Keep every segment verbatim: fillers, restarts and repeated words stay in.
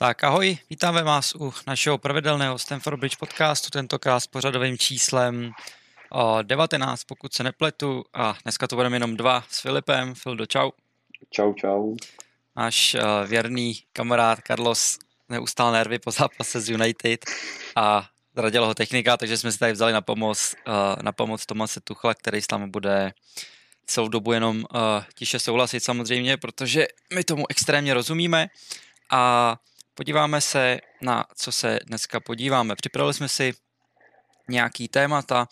Tak ahoj, vítáme vás u našeho pravidelného Stanford Bridge podcastu, tentokrát s pořadovým číslem devatenáct, pokud se nepletu, a dneska to budeme jenom dva s Filipem. Fildo, čau. Čau, čau. Náš věrný kamarád Carlos neustál nervy po zápase z United a zradila ho technika, takže jsme si tady vzali na pomoc, na pomoc Tomase Tuchla, který s námi bude celou dobu jenom tiše souhlasit samozřejmě, protože my tomu extrémně rozumíme a podíváme se, na co se dneska podíváme. Připravili jsme si nějaký témata,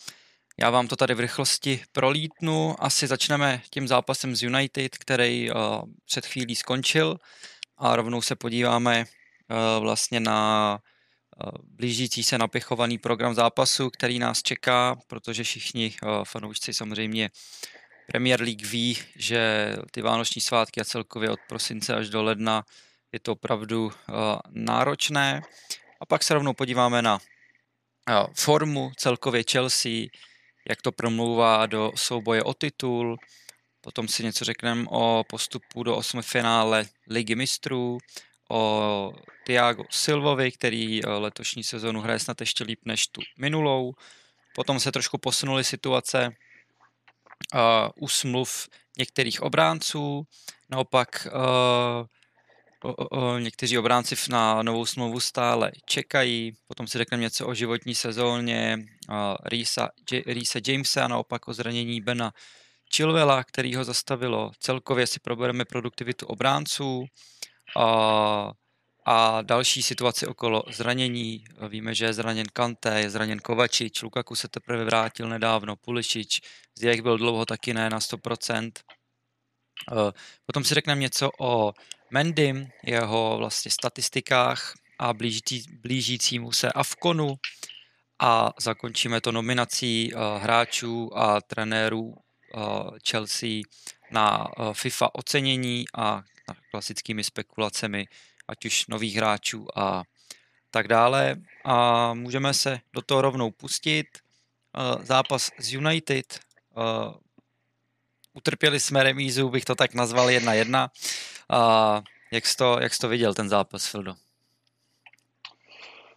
já vám to tady v rychlosti prolítnu. Asi začneme tím zápasem z United, který uh, před chvílí skončil, a rovnou se podíváme uh, vlastně na uh, blížící se napěchovaný program zápasu, který nás čeká, protože všichni uh, fanoušci samozřejmě Premier League ví, že ty vánoční svátky a celkově od prosince až do ledna je to opravdu uh, náročné. A pak se rovnou podíváme na uh, formu celkově Chelsea, jak to promlouvá do souboje o titul. Potom si něco řekneme o postupu do osmifinále Ligy mistrů, o Thiago Silvovi, který letošní sezonu hraje snad ještě líp než tu minulou. Potom se trošku posunuly situace u smluv některých obránců. Naopak O, o, o, někteří obránci na novou smlouvu stále čekají. Potom si řekneme něco o životní sezóně Reese Jamesa a naopak o zranění Bena Chilwella, který ho zastavilo. Celkově si probereme produktivitu obránců a, a další situaci okolo zranění. Víme, že je zraněn Kante, je zraněn Kovačič, Lukaku se teprve vrátil nedávno, Pulišič, z jejich byl dlouho taky ne na sto procent. Potom si řekneme něco o Mendym, jeho vlastně statistikách a blížící, blížícímu se Afkonu, a zakončíme to nominací uh, hráčů a trenérů uh, Chelsea na uh, FIFA ocenění a klasickými spekulacemi, ať už nových hráčů a tak dále. A můžeme se do toho rovnou pustit. Uh, zápas z United. Uh, utrpěli jsme remízu, bych to tak nazval, jedna jedna. A jak jsi to, jak jsi to viděl, ten zápas, Fildo?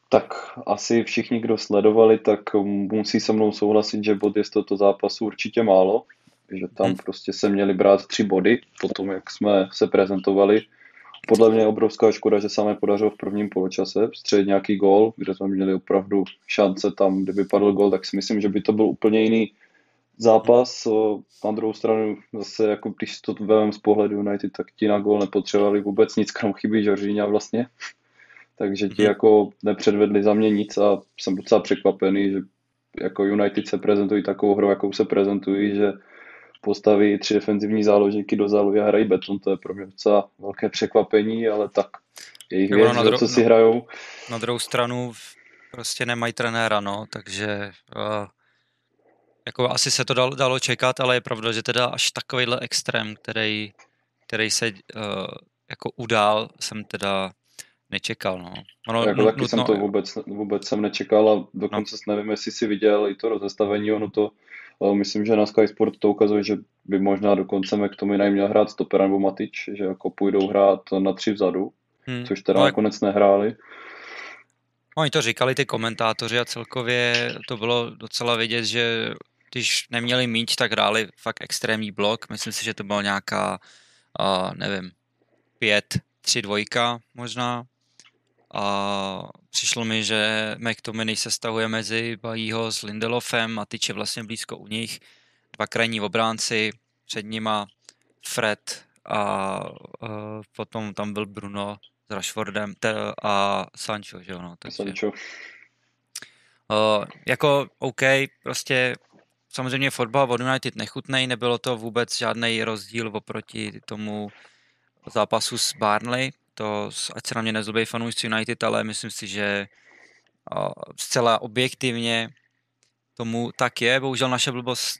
Tak asi všichni, kdo sledovali, tak musí se mnou souhlasit, že bod je z tohoto zápasu určitě málo, že tam hmm. prostě se měli brát tři body po tom, jak jsme se prezentovali. Podle mě je obrovská škoda, že se nám podařilo v prvním poločase vstřelit nějaký gól, kde jsme měli opravdu šance tam, kdyby padl gól, tak si myslím, že by to byl úplně jiný zápas. Na druhou stranu zase, jako když to vezmeme z pohledu United, tak ti na gól nepotřebovali vůbec nic, krom chyby Jorginha vlastně. Takže ti jako nepředvedli za mě nic a jsem docela překvapený, že jako United se prezentují takovou hrou, jakou se prezentují, že postaví tři defenzivní záložníky do zálohy a hrají beton. To je pro mě docela velké překvapení, ale tak jejich věc, no, na dru- co si hrajou. Na druhou stranu prostě nemají trenéra, no, takže... Uh... Jako asi se to dalo, dalo čekat, ale je pravda, že teda až takovýhle extrém, který, který se uh, jako udál, jsem teda nečekal. No. Ono, jako taky nutno... jsem to vůbec, vůbec jsem nečekal a dokonce no. Nevím, jestli si viděl i to rozestavení, ono to, uh, myslím, že na Sky Sport to ukazuje, že by možná dokonce McTominay měl hrát stopera nebo Matič, že jako půjdou hrát na tři vzadu, hmm. což teda no, nakonec nehráli. Oni to říkali ty komentátoři a celkově to bylo docela vidět, že když neměli míč, tak hráli fakt extrémní blok. Myslím si, že to byla nějaká, uh, nevím, pět, tři dvojka možná. A přišlo mi, že McTominay se stahuje mezi Bajího s Lindelofem a tyče vlastně blízko u nich. Dva krajní obránci, před nima Fred a uh, potom tam byl Bruno s Rashfordem t- a Sancho, že ono. Takže... Sancho. Uh, jako OK, prostě... Samozřejmě fotbal od United nechutnej, nebylo to vůbec žádný rozdíl oproti tomu zápasu s Burnley. To, ať se na mě nezlobí fanoušci United, ale myslím si, že zcela objektivně tomu tak je. Bohužel naše blbost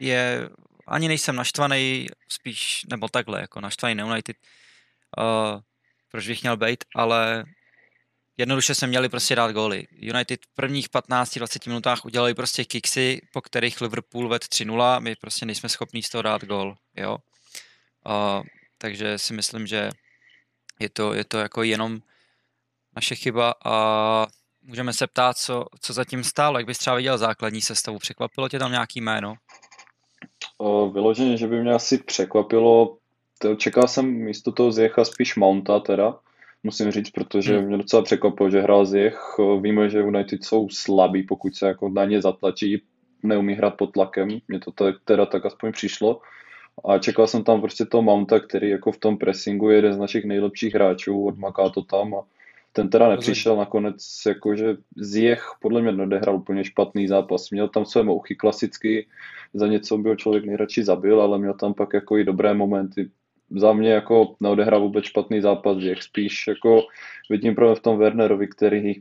je, ani nejsem naštvaný, spíš, nebo takhle, jako naštvaný na United, uh, proč bych měl být, ale... Jednoduše jsme měli prostě dát góly. United v prvních patnácti dvaceti minutách udělali prostě kiksy, po kterých Liverpool ved tři nula. My prostě nejsme schopní z toho dát gól. Jo? Uh, takže si myslím, že je to, je to jako jenom naše chyba a můžeme se ptát, co, co zatím stálo. Jak bys třeba viděl základní sestavu? Překvapilo tě tam nějaký jméno? O, vyloženě, že by mě asi překvapilo. Čekal jsem místo toho Zjecha spíš Mounta teda, musím říct, protože mě docela překvapilo, že hrál Zjech. Víme, že United jsou slabí, pokud se jako na ně zatlačí, neumí hrát pod tlakem. Mně to teda tak aspoň přišlo. A čekal jsem tam prostě toho Mounta, který jako v tom pressingu je jeden z našich nejlepších hráčů, odmaká to tam a ten teda nepřišel nakonec, jakože Zjech podle mě neodehrál úplně špatný zápas. Měl tam své mouchy klasicky, za něco by ho člověk nejradši zabil, ale měl tam pak jako i dobré momenty. Za mě jako neodehrál vůbec špatný zápas Zjech, spíš jako vidím problém v tom Wernerovi, který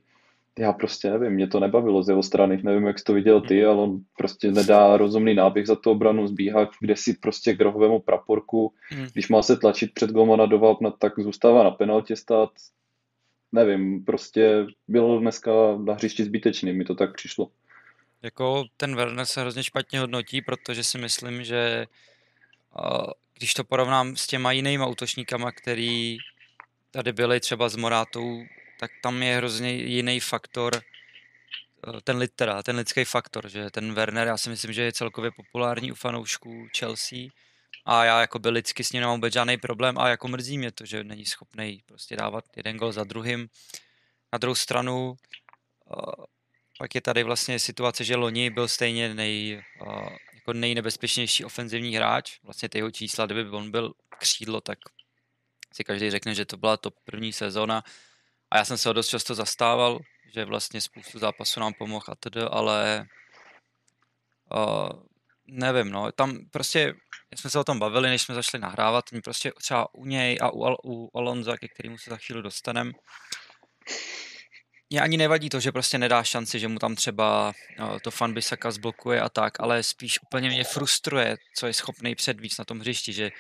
já prostě nevím, mě to nebavilo z jeho strany, nevím, jak jsi to viděl ty, ale on prostě nedá rozumný náběh za tu obranu, zbíhá kde si prostě k rohovému praporku, když má se tlačit před golmana do vápna, tak zůstává na penaltě stát. Nevím, prostě bylo dneska na hřišti zbytečný, mi to tak přišlo. Jako ten Werner se hrozně špatně hodnotí, protože si myslím, že když to porovnám s těma jinýma útočníkama, který tady byli třeba s Morátou, tak tam je hrozně jiný faktor, ten, lid, teda, ten lidský faktor, že ten Werner, já si myslím, že je celkově populární u fanoušků Chelsea a já jako by lidsky s ním nemám vůbec žádný problém a jako mrzí mě to, že není schopný prostě dávat jeden gol za druhým. Na druhou stranu pak je tady vlastně situace, že loni byl stejně nej, jako nejnebezpečnější ofenzivní hráč, vlastně ty jeho čísla, kdyby on byl křídlo, tak si každý řekne, že to byla top první sezóna. A já jsem se ho dost často zastával, že vlastně spoustu zápasů nám pomohl a tedy, ale uh, nevím, no, tam prostě jsme se o tom bavili, než jsme začali nahrávat, prostě třeba u něj a u, Al- u Alonza, ke kterému se za chvíli dostaneme. Mě ani nevadí to, že prostě nedá šanci, že mu tam třeba uh, to Fanbisaka zblokuje a tak, ale spíš úplně mě frustruje, co je schopný předvíct na tom hřišti, že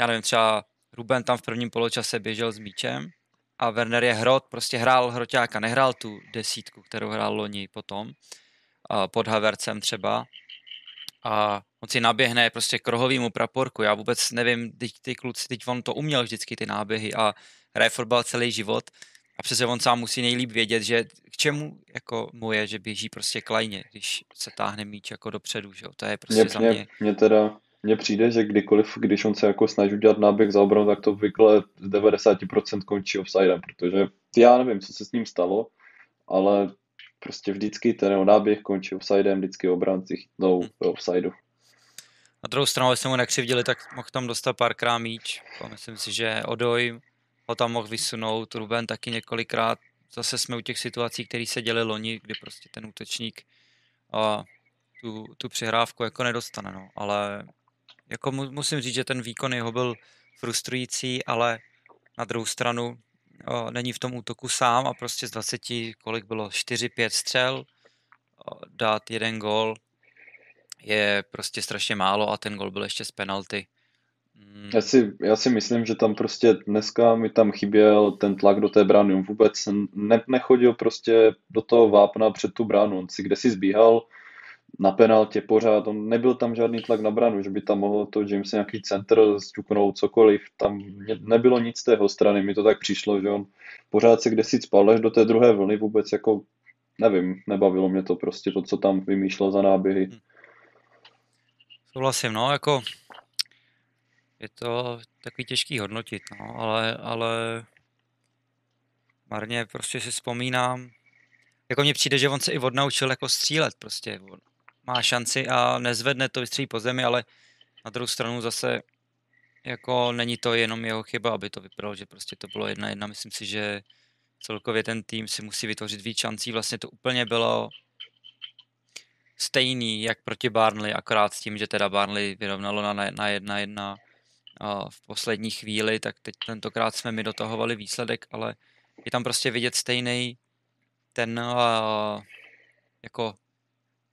já nevím, třeba Ruben tam v prvním poločase běžel s míčem, a Werner je hrot, prostě hrál hroťáka, nehrál tu desítku, kterou hrál loni potom, pod Havertzem třeba. A on si naběhne prostě k rohovýmu praporku, já vůbec nevím, teď ty kluci, teď on to uměl vždycky ty náběhy a hraje fotbal celý život a přece on sám musí nejlíp vědět, že k čemu jako mu je, že běží prostě klajně, když se táhne míč jako dopředu, že jo, to je prostě mě, za mě... mě, mě teda... Mně přijde, že kdykoliv, když on se jako snaží udělat náběh za obranu, tak to obvykle z devadesát procent končí offsidem, protože já nevím, co se s ním stalo, ale prostě vždycky ten náběh končí offsidem, vždycky obránci chytnou do offsidu. Na druhou stranu, když jsme mu nekřivdili, tak mohl tam dostat párkrát míč. Myslím si, že Odoj ho tam mohl vysunout, Ruben taky několikrát. Zase jsme u těch situací, které se děly loni, kdy prostě ten útočník a, tu, tu přihrávku jako nedostane, no, ale... Jako musím říct, že ten výkon jeho byl frustrující, ale na druhou stranu o, není v tom útoku sám a prostě z dvaceti, kolik bylo, čtyři pět střel, o, dát jeden gól je prostě strašně málo a ten gól byl ještě z penalty. Mm. Já, si, já si myslím, že tam prostě dneska mi tam chyběl ten tlak do té brány, on vůbec ne, nechodil prostě do toho vápna před tu bránu, on si kde si zbíhal, na penaltě pořád, on nebyl tam žádný tlak na branu, že by tam mohlo to James nějaký centr zťuknout, cokoliv, tam nebylo nic z tého strany, mi to tak přišlo, že on pořád se kdesi spal až do té druhé vlny, vůbec jako, nevím, nebavilo mě to prostě, to, co tam vymýšlel za náběhy. Souhlasím, no, jako je to takový těžký hodnotit, no, ale, ale marně prostě si vzpomínám, jako mně přijde, že on se i odnaučil jako střílet prostě, on má šanci a nezvedne to, vystřílí po zemi, ale na druhou stranu zase jako není to jenom jeho chyba, aby to vypadalo, že prostě to bylo jedna jedna. Myslím si, že celkově ten tým si musí vytvořit víc šancí. Vlastně to úplně bylo stejný, jak proti Burnley, akorát s tím, že teda Burnley vyrovnalo na, na jedna jedna v poslední chvíli, tak teď tentokrát jsme mi dotahovali výsledek, ale je tam prostě vidět stejný ten uh, jako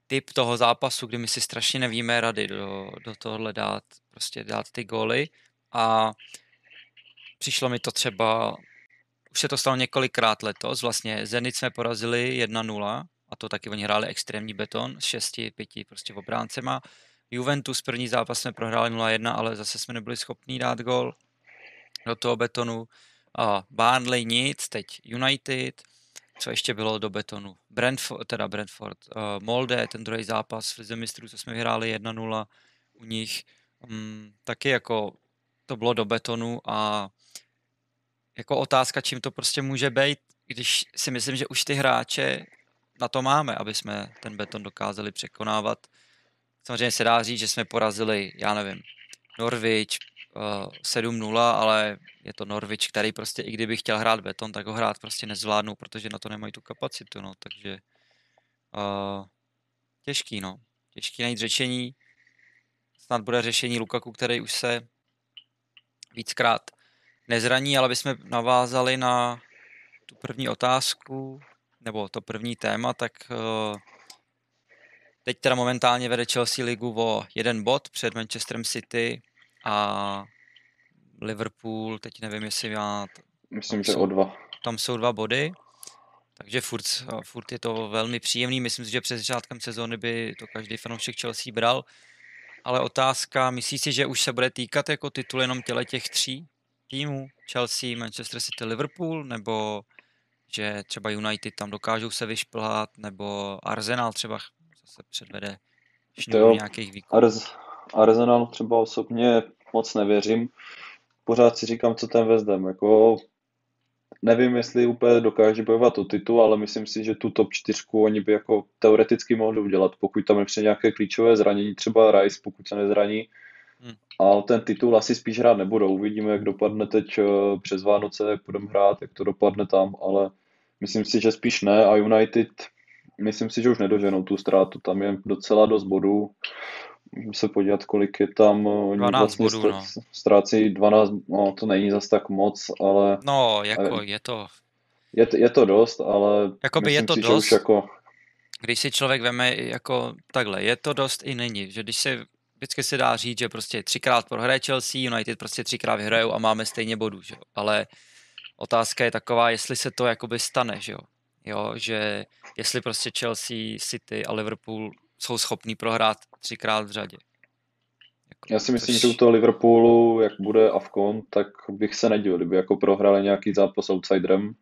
typ toho zápasu, kdy my si strašně nevíme rady do, do tohohle dát, prostě dát ty góly a přišlo mi to třeba, už se to stalo několikrát letos, vlastně Zenit jsme porazili jedna nula a to taky oni hráli extrémní beton s šesti pěti prostě obráncema. Juventus první zápas jsme prohráli nula jedna, ale zase jsme nebyli schopní dát gól do toho betonu. Uh, Burnley nic, teď United, co ještě bylo do betonu, Brentford, teda Brentford, uh, Molde, ten druhý zápas v Lize mistrů, co jsme vyhráli jedna nula u nich, um, taky jako to bylo do betonu a jako otázka, čím to prostě může být, když si myslím, že už ty hráče na to máme, aby jsme ten beton dokázali překonávat. Samozřejmě se dá říct, že jsme porazili, já nevím, Norwich uh, sedm nula, ale je to Norwich, který prostě i kdyby chtěl hrát beton, tak ho hrát prostě nezvládnou, protože na to nemají tu kapacitu, no, takže uh, těžký, no, těžký najít řešení. Snad bude řešení Lukaku, který už se víckrát nezraní, ale bychom navázali na tu první otázku, nebo to první téma, tak uh, teď teda momentálně vede Chelsea ligu o jeden bod před Manchesterem City a Liverpool, teď nevím, jestli já... Myslím, že jsou, o dva. Tam jsou dva body, takže furt, furt je to velmi příjemný. Myslím si, že před začátkem sezóny by to každý fanoušek Chelsea bral, ale otázka, myslíš si, že už se bude týkat jako titul jenom těle těch tří týmů? Chelsea, Manchester City, Liverpool, nebo že třeba United tam dokážou se vyšplhat, nebo Arsenal třeba se předvede šňůru nějakých výkonů. Arsenal třeba osobně moc nevěřím. Pořád si říkám, co ten West Ham. Jako, nevím, jestli úplně dokáže bojovat o titul, ale myslím si, že tu top čtyři oni by jako teoreticky mohli udělat, pokud tam nepřijde nějaké klíčové zranění, třeba Rice, pokud se nezraní. Hmm. A ten titul asi spíš hrát nebudou. Uvidíme, jak dopadne teď přes Vánoce, jak budeme hrát, jak to dopadne tam, ale myslím si, že spíš ne. A United, myslím si, že už nedoženou tu ztrátu. Tam je docela dost bodů. Můžeme se podívat, kolik je tam. Oni vlastně bodů, no. Ztrácí dvanáct, no, to není zas tak moc, ale... No, jako je to... Je, je to dost, ale... Jakoby je to si, dost, jako... když si člověk veme jako takhle, je to dost i není, že když se... Vždycky se dá říct, že prostě třikrát prohraje Chelsea, United prostě třikrát vyhrajou a máme stejně bodů, že jo? Ale otázka je taková, jestli se to jakoby stane, že jo? Jo, že jestli prostě Chelsea, City a Liverpool jsou schopní prohrát třikrát v řadě. Jako, Já si myslím, tož... že u toho Liverpoolu, jak bude AFCON, tak bych se nedivil, kdyby jako prohráli nějaký zápas outsiderem.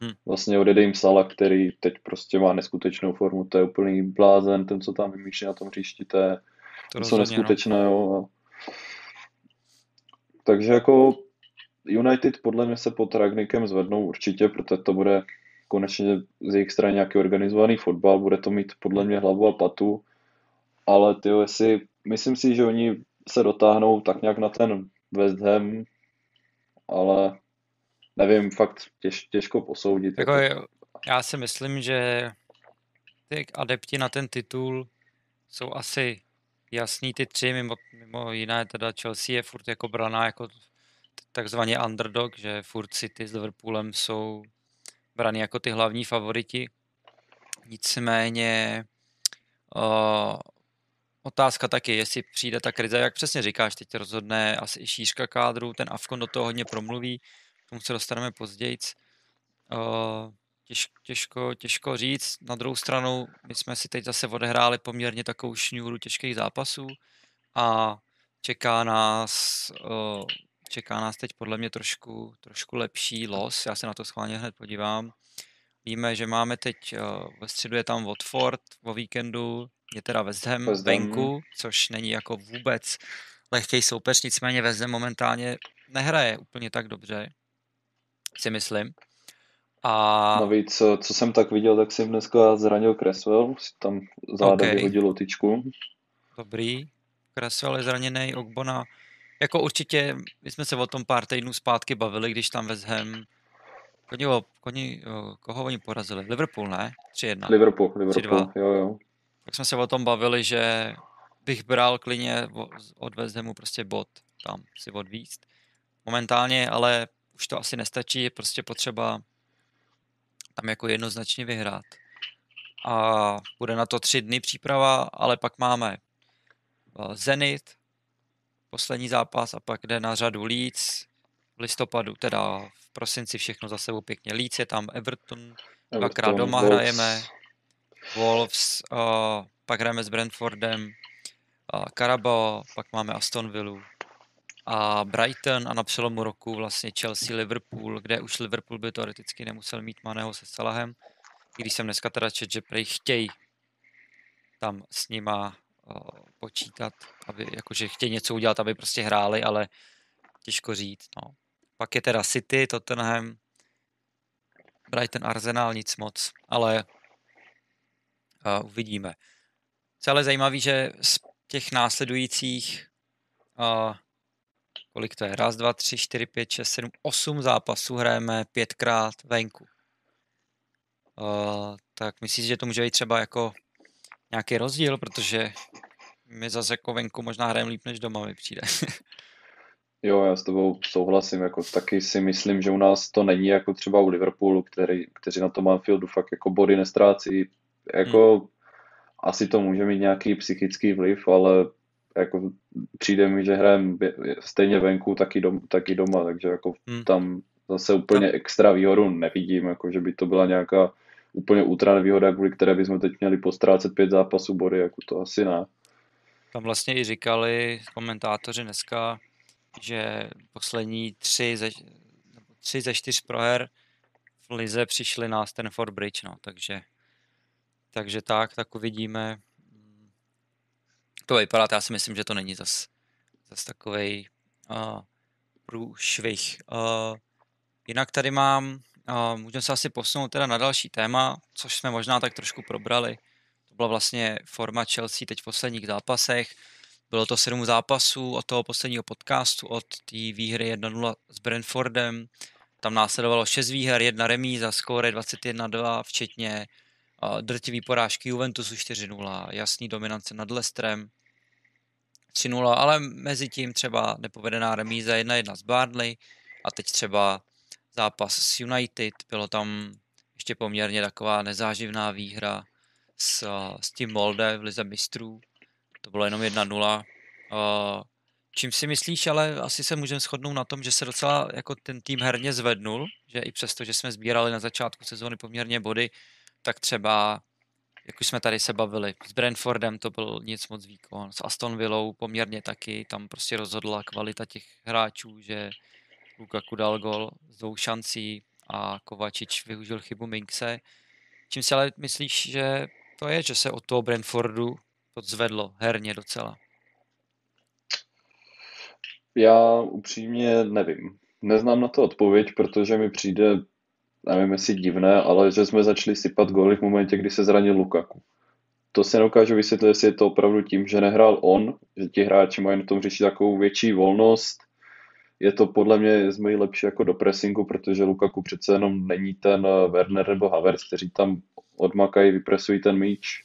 Hmm. Vlastně odjede jim Salah, který teď prostě má neskutečnou formu, to je úplný blázen, ten, co tam vymýšlí na tom hřišti, to je... To jsou neskutečné, no. Jo. Takže jako United podle mě se pod Ragnikem zvednou určitě, protože to bude konečně z jejich strany nějaký organizovaný fotbal, bude to mít podle mě hlavu a patu, ale tyjo, jestli, myslím si, že oni se dotáhnou tak nějak na ten West Ham, ale nevím, fakt těž, těžko posoudit. Jako jako. Já si myslím, že ty adepti na ten titul jsou asi jasný, ty tři, mimo, mimo jiné teda Chelsea je furt jako braná jako takzvaně underdog, že furt City s Liverpoolem jsou braný jako ty hlavní favoriti. Nicméně uh, otázka taky, jestli přijde ta krize, jak přesně říkáš, teď rozhodne asi i šířka kádru, ten AFCON do toho hodně promluví, k tomu se dostaneme později. Uh, Těž, těžko, těžko říct. Na druhou stranu, my jsme si teď zase odehráli poměrně takovou šňůru těžkých zápasů a čeká nás, čeká nás teď podle mě trošku, trošku lepší los. Já se na to schválně hned podívám. Víme, že máme teď, ve středu je tam Watford, o víkendu je teda West Ham venku, což není jako vůbec lehkej soupeř, nicméně West Ham momentálně nehraje úplně tak dobře, si myslím. A... Navíc, co, co jsem tak viděl, tak jsem dneska zranil Cresswell, si tam záda okay. vyhodil lotičku. Dobrý, Cresswell je zraněný, Ogbona, jako určitě, my jsme se o tom pár týdnů zpátky bavili, když tam West Ham, koho, koho oni porazili, Liverpool, ne? tři jedna. Liverpool, Liverpool, tři dva. Jo, jo. Tak jsme se o tom bavili, že bych bral klidně od West Hamu prostě bod, tam si odvíct. Momentálně, ale už to asi nestačí, je prostě potřeba tam jako jednoznačně vyhrát. A bude na to tři dny příprava, ale pak máme Zenit, poslední zápas a pak jde na řadu Leeds v listopadu, teda v prosinci všechno za sebou pěkně. Leeds je tam, Everton, dvakrát doma Wolves. Hrajeme, Wolves, uh, pak hrajeme s Brentfordem, uh, Carabao, pak máme Aston Villu a Brighton a na přelomu roku vlastně Chelsea, Liverpool, kde už Liverpool by teoreticky nemusel mít Maného se Salahem, i když jsem dneska teda četl, že prej chtějí tam s nima uh, počítat, aby jakože chtějí něco udělat, aby prostě hráli, ale těžko říct, no. Pak je teda City, Tottenham, Brighton, Arsenal, nic moc, ale uh, uvidíme. Co je ale zajímavý, že z těch následujících uh, kolik to je? Raz, dva, tři, čtyři, pět, šest, sedm, osm zápasů hrajeme pětkrát venku. Uh, tak myslím, že to může být třeba jako nějaký rozdíl, protože my zase jako venku možná hrajeme líp než doma, mi přijde. Jo, já s tebou souhlasím, jako taky si myslím, že u nás to není jako třeba u Liverpoolu, který, kteří na tom Anfieldu fakt jako body nestrácí, jako hmm. asi to může mít nějaký psychický vliv, ale jako přijde mi, že hrajem stejně venku, taky doma, taky doma takže jako hmm. tam zase úplně extra výhodu nevidím, jako že by to byla nějaká úplně ultra nevýhoda, kvůli které bychom teď měli postrácet pět zápasů body, jako to asi ne. Tam vlastně i říkali komentátoři dneska, že poslední tři ze, tři ze čtyř proher v lize přišli na Stanford Bridge, no, takže, takže tak, tak uvidíme. To vypadá, já si myslím, že to není zas, zas takovej uh, průšvih. Uh, jinak tady mám, uh, můžeme se asi posunout teda na další téma, což jsme možná tak trošku probrali. To byla vlastně forma Chelsea teď v posledních zápasech. Bylo to sedm zápasů od toho posledního podcastu, od té výhry jedna nula s Brentfordem. Tam následovalo šest výher, jedna remíza, skóre dvacet jedna dva, včetně uh, drtivý porážky Juventusu čtyři nula, jasný dominance nad Leicesterem tři nula, ale mezi tím třeba nepovedená remíza jedna jedna s Burnley a teď třeba zápas s United. Bylo tam ještě poměrně taková nezáživná výhra s, s tím Molde v lize mistrů. To bylo jenom jedna nula. Uh, čím si myslíš, ale asi se můžeme shodnout na tom, že se docela jako ten tým herně zvednul, že i přesto, že jsme sbírali na začátku sezóny poměrně body, tak třeba, jak už jsme tady se bavili, s Brentfordem to byl nic moc výkon, s Aston Villou poměrně taky, tam prostě rozhodla kvalita těch hráčů, že Lukaku dal gol z dvou šancí a Kovačič využil chybu Minkse. Čím si ale myslíš, že to je, že se od toho Brentfordu zvedlo herně docela? Já upřímně nevím. Neznám na to odpověď, protože mi přijde, nevím jestli divné, ale že jsme začali sypat góly v momentě, kdy se zranil Lukaku. To se neukážu vysvětlit, jestli je to opravdu tím, že nehrál on, že ti hráči mají na tom řešit takovou větší volnost. Je to podle mě z mých lepší jako do pressingu, protože Lukaku přece jenom není ten Werner nebo Havertz, kteří tam odmakají, vypresují ten míč.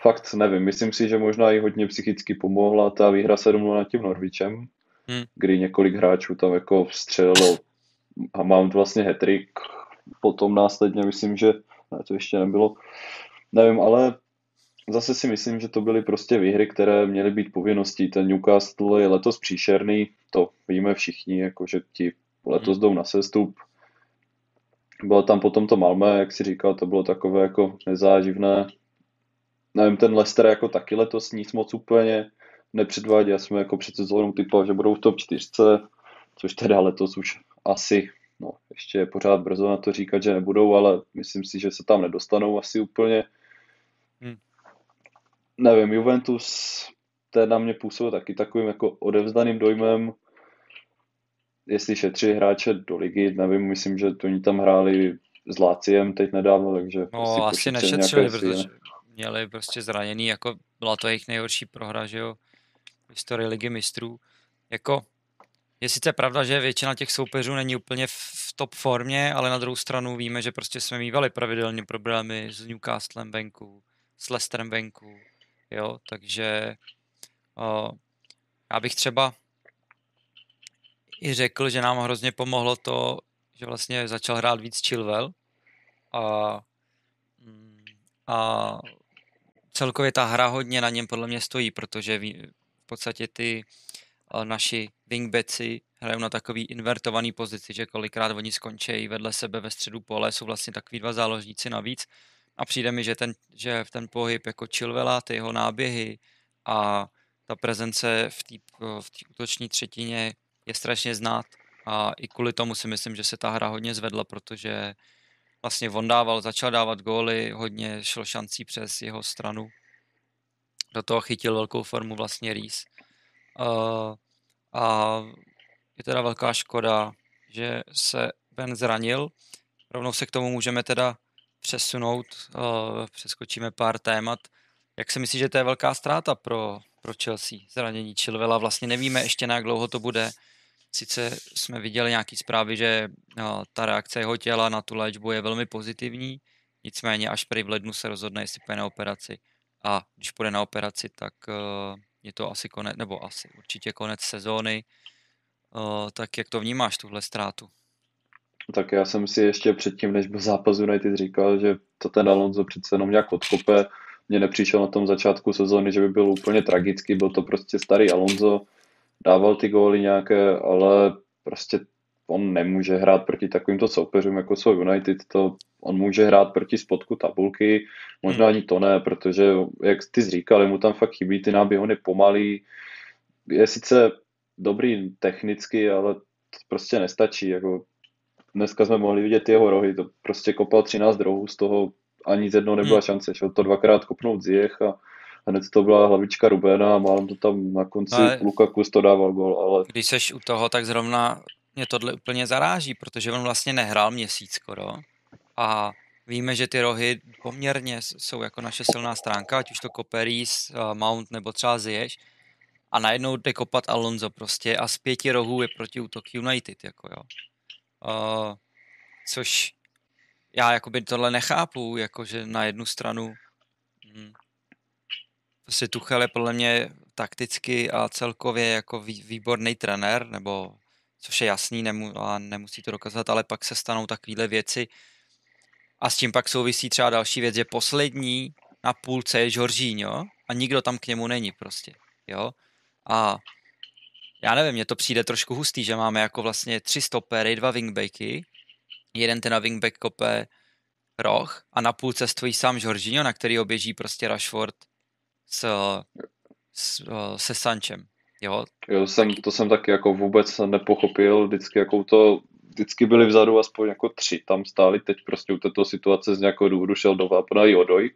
Fakt nevím, myslím si, že možná i hodně psychicky pomohla ta výhra sedm nula nad tím Norwichem, hmm. kdy několik hráčů tam jako vstřelilo a mám vlastně hat-trick, potom následně myslím, že ne, to ještě nebylo, nevím, ale zase si myslím, že to byly prostě výhry, které měly být povinností. Ten Newcastle je letos příšerný, to víme všichni, jakože ti letos jdou na sestup. Bylo tam potom to Malmö, jak si říkal, to bylo takové jako nezáživné. Nevím, ten Leicester jako taky letos nic moc úplně nepředvádí. Já jsem jako před sezónou typoval, že budou v top čtyřce, což teda letos už asi, no ještě je pořád brzo na to říkat, že nebudou, ale myslím si, že se tam nedostanou asi úplně. Hmm. Nevím, Juventus, ten na mě působil taky takovým jako odevzdaným dojmem. Jestli šetří hráče do ligy, nevím, myslím, že to oni tam hráli s Láciem teď nedávno, takže... No, asi nešetřili, protože... měli prostě zraněný, jako byla to jejich nejhorší prohra, že jo, v historii ligy mistrů. Jako, je sice pravda, že většina těch soupeřů není úplně v top formě, ale na druhou stranu víme, že prostě jsme mívali pravidelně problémy s Newcastlem venku, s Leicesterem venku, jo, takže o, já bych třeba i řekl, že nám hrozně pomohlo to, že vlastně začal hrát víc Chilwell a a celkově ta hra hodně na něm podle mě stojí, protože v podstatě ty naši wingbacki hrajou na takový invertovaný pozici, že kolikrát oni skončí vedle sebe ve středu pole, jsou vlastně takový dva záložníci navíc a přijde mi, že ten, že ten pohyb jako Chilwella, ty jeho náběhy a ta prezence v té v té útoční třetině je strašně znát a i kvůli tomu si myslím, že se ta hra hodně zvedla, protože vlastně on dával, začal dávat góly, hodně šlo šancí přes jeho stranu. Do toho chytil velkou formu vlastně Reese. Uh, a je teda velká škoda, že se Ben zranil. Rovnou se k tomu můžeme teda přesunout, uh, přeskočíme pár témat. Jak si myslíš, že to je velká ztráta pro, pro Chelsea, zranění Chilwella? Vlastně nevíme ještě, na jak dlouho to bude. Sice jsme viděli nějaké zprávy, že uh, ta reakce jeho těla na tu léčbu je velmi pozitivní, nicméně až prý v lednu se rozhodne, jestli půjde na operaci. A když půjde na operaci, tak uh, je to asi konec, nebo asi určitě konec sezóny. Uh, tak jak to vnímáš, tuhle ztrátu? Tak já jsem si ještě předtím, než byl zápas United, říkal, že to ten Alonso přece jenom nějak odkope. Mně nepřišel na tom začátku sezóny, že by byl úplně tragický, byl to prostě starý Alonso, dával ty góly nějaké, ale prostě on nemůže hrát proti takovýmto soupeřům, jako jsou United, to on může hrát proti spodku tabulky, možná hmm. ani to ne, protože, jak ty jsi říkal, mu tam fakt chybí, ty náběhony pomalý, je sice dobrý technicky, ale to prostě nestačí, jako dneska jsme mohli vidět jeho rohy, to prostě kopal třináct rohů, z toho ani z jednou nebyla šance, šel to dvakrát kopnout Ziyech a hned to byla hlavička Rubena a málem to tam na konci ale Lukaku to dával gol, ale když seš u toho, tak zrovna mě tohle úplně zaráží, protože on vlastně nehrál měsíc skoro a víme, že ty rohy poměrně jsou jako naše silná stránka, ať už to kope Reese, Mount nebo třeba Ziyech a najednou jde kopat Alonso prostě a z pěti rohů je protiútok United, jako jo. Uh, což já jakoby tohle nechápu, jakože na jednu stranu hm, prostě Tuchel je podle mě takticky a celkově jako výborný trenér, nebo což je jasný nemu, a nemusí to dokázat, ale pak se stanou takovýhle věci a s tím pak souvisí třeba další věc, že poslední na půlce je Jorginho a nikdo tam k němu není prostě, jo, a já nevím, mně to přijde trošku hustý, že máme jako vlastně tři stopery, dva wingbacky, jeden ten na wingback kope roh a na půlce stojí sám Jorginho, na který oběží prostě Rashford s, s, se Sančem. Jo, jo jsem, to jsem taky jako vůbec nepochopil, vždycky, jako to, vždycky byli vzadu aspoň jako tři tam stáli, teď prostě u této situace z nějakého důvodu šel do vápna i Odoj,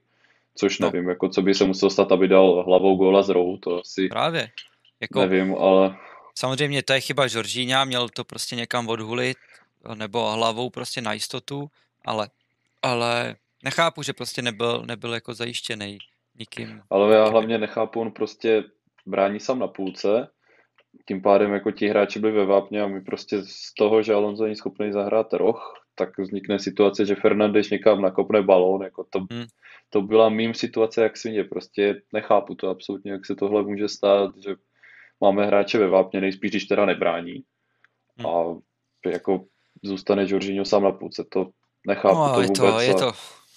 což no. nevím, jako co by se musel stát, aby dal hlavou góla z rohu, to asi právě. Jako, nevím, ale samozřejmě to je chyba Jorginha, měl to prostě někam odhulit, nebo hlavou prostě na jistotu, ale, ale nechápu, že prostě nebyl, nebyl jako zajištěný nikým. Ale já hlavně nechápu, on prostě brání sám na půlce, tím pádem jako ti hráči byli ve vápně a my prostě z toho, že Alonso není schopný zahrát roh, tak vznikne situace, že Fernandes někam nakopne balón, jako to, hmm. to byla mým situace jak svině, prostě nechápu to absolutně, jak se tohle může stát, že máme hráče ve vápně, nejspíš, když teda nebrání hmm. a jako zůstane Jorginho sám na půlce, to nechápu no, to vůbec. To, a je, to,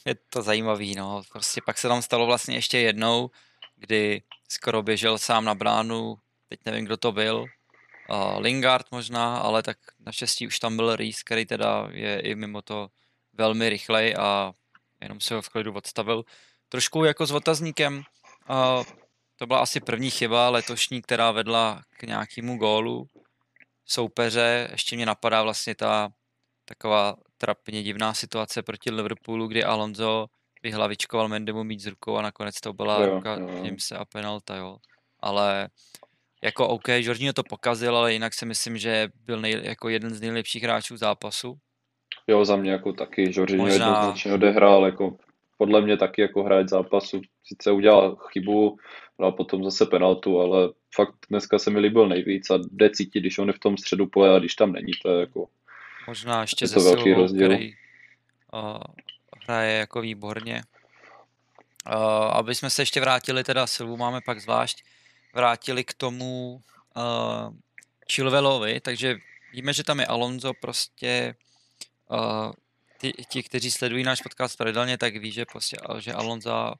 je to zajímavý, no, prostě pak se tam stalo vlastně ještě jednou, kdy skoro běžel sám na bránu, teď nevím, kdo to byl, uh, Lingard možná, ale tak naštěstí už tam byl Reese, který teda je i mimo to velmi rychlej a jenom se ho v klidu odstavil. Trošku jako s otazníkem, uh, to byla asi první chyba letošní, která vedla k nějakému gólu soupeře, ještě mě napadá vlastně ta taková trapně divná situace proti Liverpoolu, kdy Alonso vyhlavičkoval Mendymu míč z rukou a nakonec to byla jo, ruka Jamesa a penalta, jo. Ale jako OK, Jorginho to pokazil, ale jinak si myslím, že byl nej, jako jeden z nejlepších hráčů zápasu. Jo, za mě jako taky Jorginho možná jednoznačně odehrál, jako podle mě taky jako hráč zápasu. Sice udělal chybu, a potom zase penaltu, ale fakt dneska se mi líbil nejvíc a jde cítit, když on je v tom středu pole a když tam není, to je jako možná ještě je ze Silvou, který uh, hraje jako výborně. Uh, aby jsme se ještě vrátili, teda Silvu máme pak zvlášť, vrátili k tomu uh, Chilwellovi, takže víme, že tam je Alonso prostě uh, ti, ti, kteří sledují náš podcast pravidelně, tak ví, že, prostě, že Alonso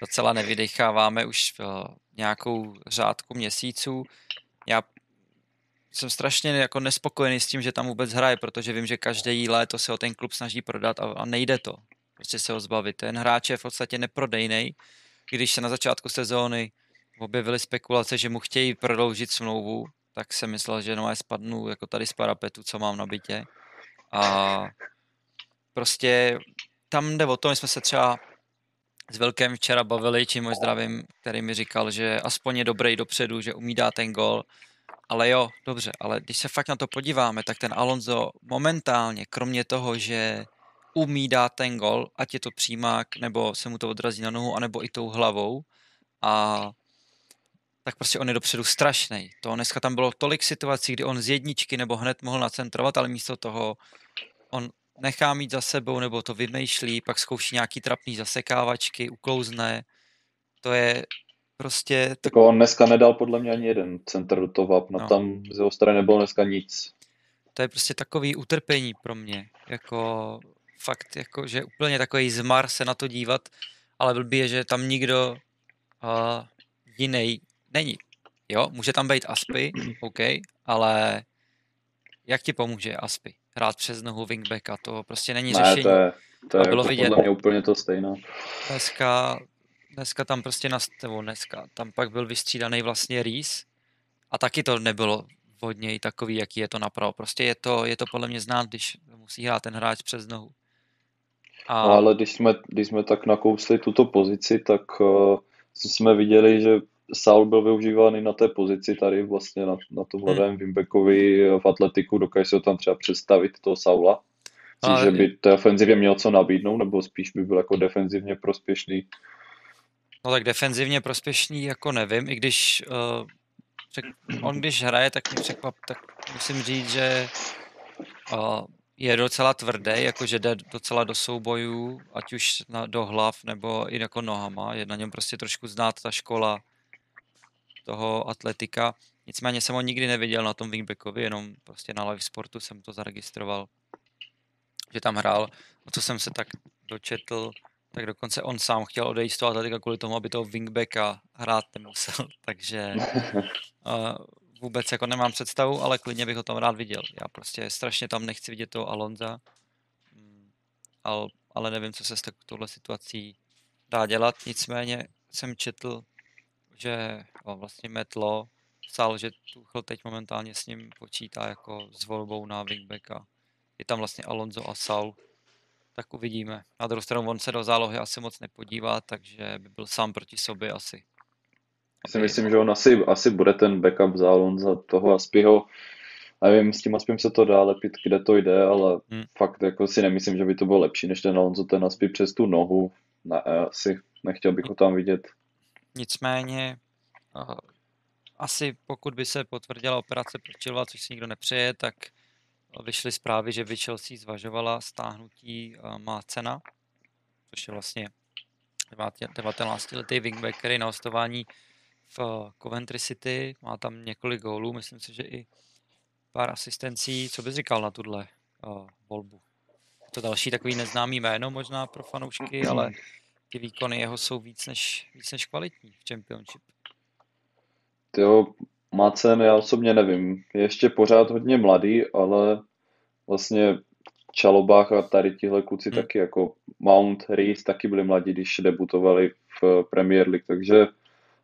docela nevydecháváme už uh, nějakou řádku měsíců. Já jsem strašně jako nespokojený s tím, že tam vůbec hraje, protože vím, že každý léto se o ten klub snaží prodat a, a nejde to. Prostě se ho zbavit. Ten hráč je v podstatě neprodejnej, když se na začátku sezóny objevily spekulace, že mu chtějí prodloužit smlouvu, tak jsem myslel, že no, já spadnu jako tady z parapetu, co mám na bytě. A prostě tam jde o to, my jsme se třeba s Velkem včera bavili, čím ho zdravím, který mi říkal, že aspoň je dobrý dopředu, že umí dát ten gol. Ale jo, dobře, ale když se fakt na to podíváme, tak ten Alonso momentálně, kromě toho, že umí dát ten gol, ať je to přímák, nebo se mu to odrazí na nohu, anebo i tou hlavou, a tak prostě on je dopředu strašnej. To dneska tam bylo tolik situací, kdy on z jedničky nebo hned mohl nacentrovat, ale místo toho on nechá mít za sebou, nebo to vymýšlí, pak zkouší nějaký trapný zasekávačky, uklouzne. To je prostě... Tak on dneska nedal podle mě ani jeden centr do toho vápna, no. Tam z jeho strany nebylo dneska nic. To je prostě takový utrpení pro mě, jako fakt, jako, že úplně takový zmar se na to dívat, ale blbý je, že tam nikdo uh, jiný není. Jo, může tam být Aspi, OK, ale jak ti pomůže Aspi? Hrát přes nohu wingbacka, to prostě není ne, řešení. To je, to je bylo jako vidět, podle mě úplně to stejné. Dneska, dneska tam prostě nastavil, dneska tam pak byl vystřídaný vlastně Reese a taky to nebylo hodně takový, jaký je to napravo. Prostě je to, je to podle mě znát, když musí hrát ten hráč přes nohu. A... Ale když jsme, když jsme tak nakousli tuto pozici, tak uh, jsme viděli, že Saul byl využívaný na té pozici tady vlastně na, na tom hlavém wingbackovi v Atletiku, dokáže se ho tam třeba představit toho Saula. Což že by té ofenzivě měl co nabídnout, nebo spíš by byl jako defenzivně prospěšný? No tak defenzivně prospěšný jako nevím, i když uh, přek, on když hraje, tak mě překvap, tak musím říct, že uh, je docela tvrdý, jakože jde docela do soubojů, ať už na, do hlav, nebo i jako nohama, je na něm prostě trošku znát ta škola toho Atletika. Nicméně jsem ho nikdy neviděl na tom wingbackovi, jenom prostě na Live Sportu jsem to zaregistroval, že tam hrál. A co jsem se tak dočetl, tak dokonce on sám chtěl odejít z toho Atletika kvůli tomu, aby toho wingbacka hrát nemusel. Takže uh, vůbec jako nemám představu, ale klidně bych ho tam rád viděl. Já prostě strašně tam nechci vidět toho Alonza, ale, ale nevím, co se s touhle situací dá dělat. Nicméně jsem četl, že vlastně Metlo psal, že Tuchel teď momentálně s ním počítá jako s volbou na wingbacka. Je tam vlastně Alonso a Saul, tak uvidíme. Na druhou stranu on se do zálohy asi moc nepodívá, takže by byl sám proti sobě asi. Já si myslím, že on asi, asi bude ten backup za Alonso, toho Aspiho. Nevím, s tím Aspim se to dá lepit, kde to jde, ale hmm. fakt jako si nemyslím, že by to bylo lepší, než ten Alonso, ten Aspi přes tu nohu. Ne, asi nechtěl bych ho tam vidět. Nicméně, uh, asi pokud by se potvrdila operace pro Chilwella, což si nikdo nepřeje, tak vyšly zprávy, že by Chelsea zvažovala stáhnutí uh, Mácena, což je vlastně devatenáctiletý wingback, který na hostování v uh, Coventry City má tam několik gólů, myslím si, že i pár asistencí. Co bys říkal na tuhle uh, volbu? Je to další takový neznámý jméno možná pro fanoušky, ale ty výkony jeho jsou víc než, víc než kvalitní v Championship. Jo, Macen, já osobně nevím. Je ještě pořád hodně mladý, ale vlastně Čalobách a tady tihle kluci hmm. taky, jako Mount, Reece, taky byli mladí, když debutovali v Premier League, takže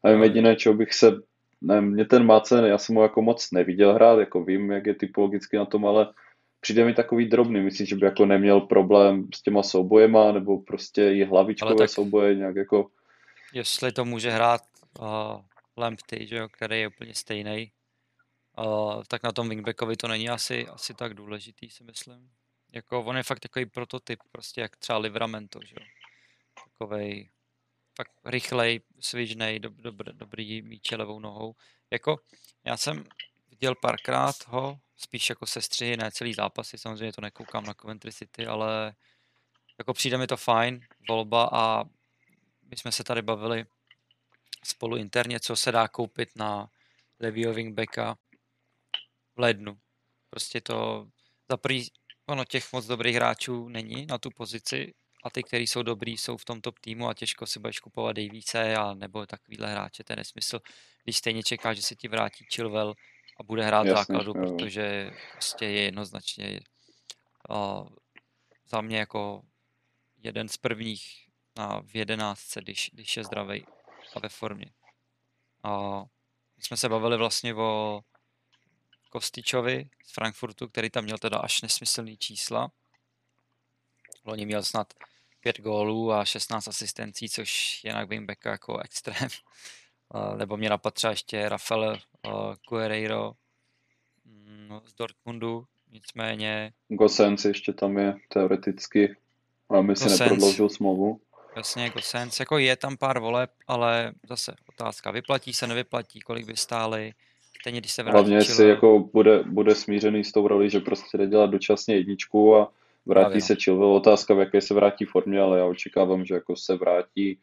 nevím, jediné, čeho bych se... Nevím, mě ten Macen, já jsem ho jako moc neviděl hrát, jako vím, jak je typologicky na tom, ale přijde mi takový drobný, myslím, že by jako neměl problém s těma soubojema, nebo prostě i hlavičkové souboje nějak jako... Jestli to může hrát uh, Lamptey, že jo, který je úplně stejný, uh, tak na tom wingbackovi to není asi, asi tak důležitý, si myslím. Jako on je fakt takový prototyp, prostě jak třeba Livramento, že jo. Takovej fakt rychlej, svižnej, dob, dobr, dobrý míče levou nohou. Jako já jsem viděl párkrát ho, spíš jako sestřihy, ne celý zápasy, samozřejmě to nekoukám na Coventry City, ale jako přijde mi to fajn, volba, a my jsme se tady bavili spolu interně, co se dá koupit na levýho wingbacka v lednu. Prostě to za první, ono těch moc dobrých hráčů není na tu pozici a ty, kteří jsou dobrý, jsou v tom top týmu a těžko si budeš kupovat Daviese a nebo takovýhle hráče, to je nesmysl, když stejně čeká, že se ti vrátí Chilwell a bude hrát Jasný, základu, jo. Protože prostě je jednoznačně uh, za mě jako jeden z prvních na v jedenáctce, když, když je zdravý a ve formě. A my jsme se bavili vlastně o Kostičovi z Frankfurtu, který tam měl teda až nesmyslný čísla. Loni měl snad pět gólů a šestnáct asistencí, což je na wingbacka jako extrém. Nebo mě napadl třeba ještě Rafael Guerreiro z Dortmundu, nicméně... Gosens ještě tam je teoreticky, ale my si neprodloužil smlouvu. Jasně, Gosens, jako je tam pár voleb, ale zase otázka, vyplatí se, nevyplatí, kolik by stály, stejně když se vrátí. Hlavně Chilwell, jestli jako bude, bude smířený s tou rolí, že prostě jde dělat dočasně jedničku a vrátí Právě. se Chilwell. Otázka, v jaké se vrátí formě, ale já očekávám, že jako se vrátí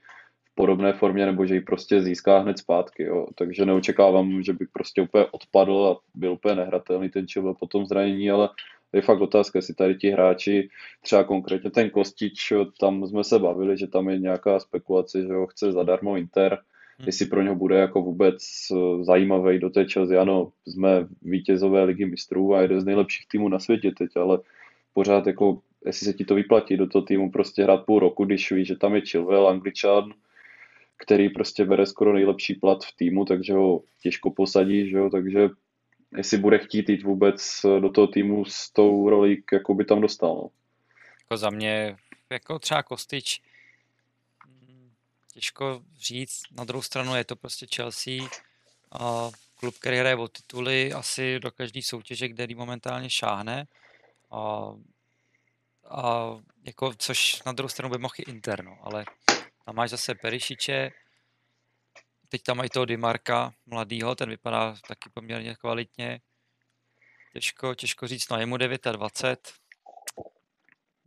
v podobné formě, nebo že ji prostě získá hned zpátky, jo. Takže neočekávám, že by prostě úplně odpadl a byl úplně nehratelný ten Chilwell po tom zranění, ale je fakt otázka, jestli tady ti hráči, třeba konkrétně ten Kostič, tam jsme se bavili, že tam je nějaká spekulace, že ho chce zadarmo Inter, hmm. jestli pro něho bude jako vůbec zajímavý do té Chelsea. Ano, jsme vítězové ligy mistrů a jeden z nejlepších týmů na světě teď, ale pořád jako, jestli se ti to vyplatí do toho týmu prostě hrát půl roku, když víš, že tam je Chilwell, Angličan, který prostě bere skoro nejlepší plat v týmu, takže ho těžko posadí, že jo, takže jestli bude chtít jít vůbec do toho týmu s tou rolí, jakou by tam dostal. Jako za mě, jako třeba Kostič, těžko říct, na druhou stranu je to prostě Chelsea, a klub, který hraje o tituly asi do každé soutěže, kde momentálně šáhne, a, a jako, což na druhou stranu by mohl i Inter, no, ale tam máš zase Perišiče, teď tam mají toho Dimarka, mladýho, ten vypadá taky poměrně kvalitně. Těžko, těžko říct, no je mu dvacet devět.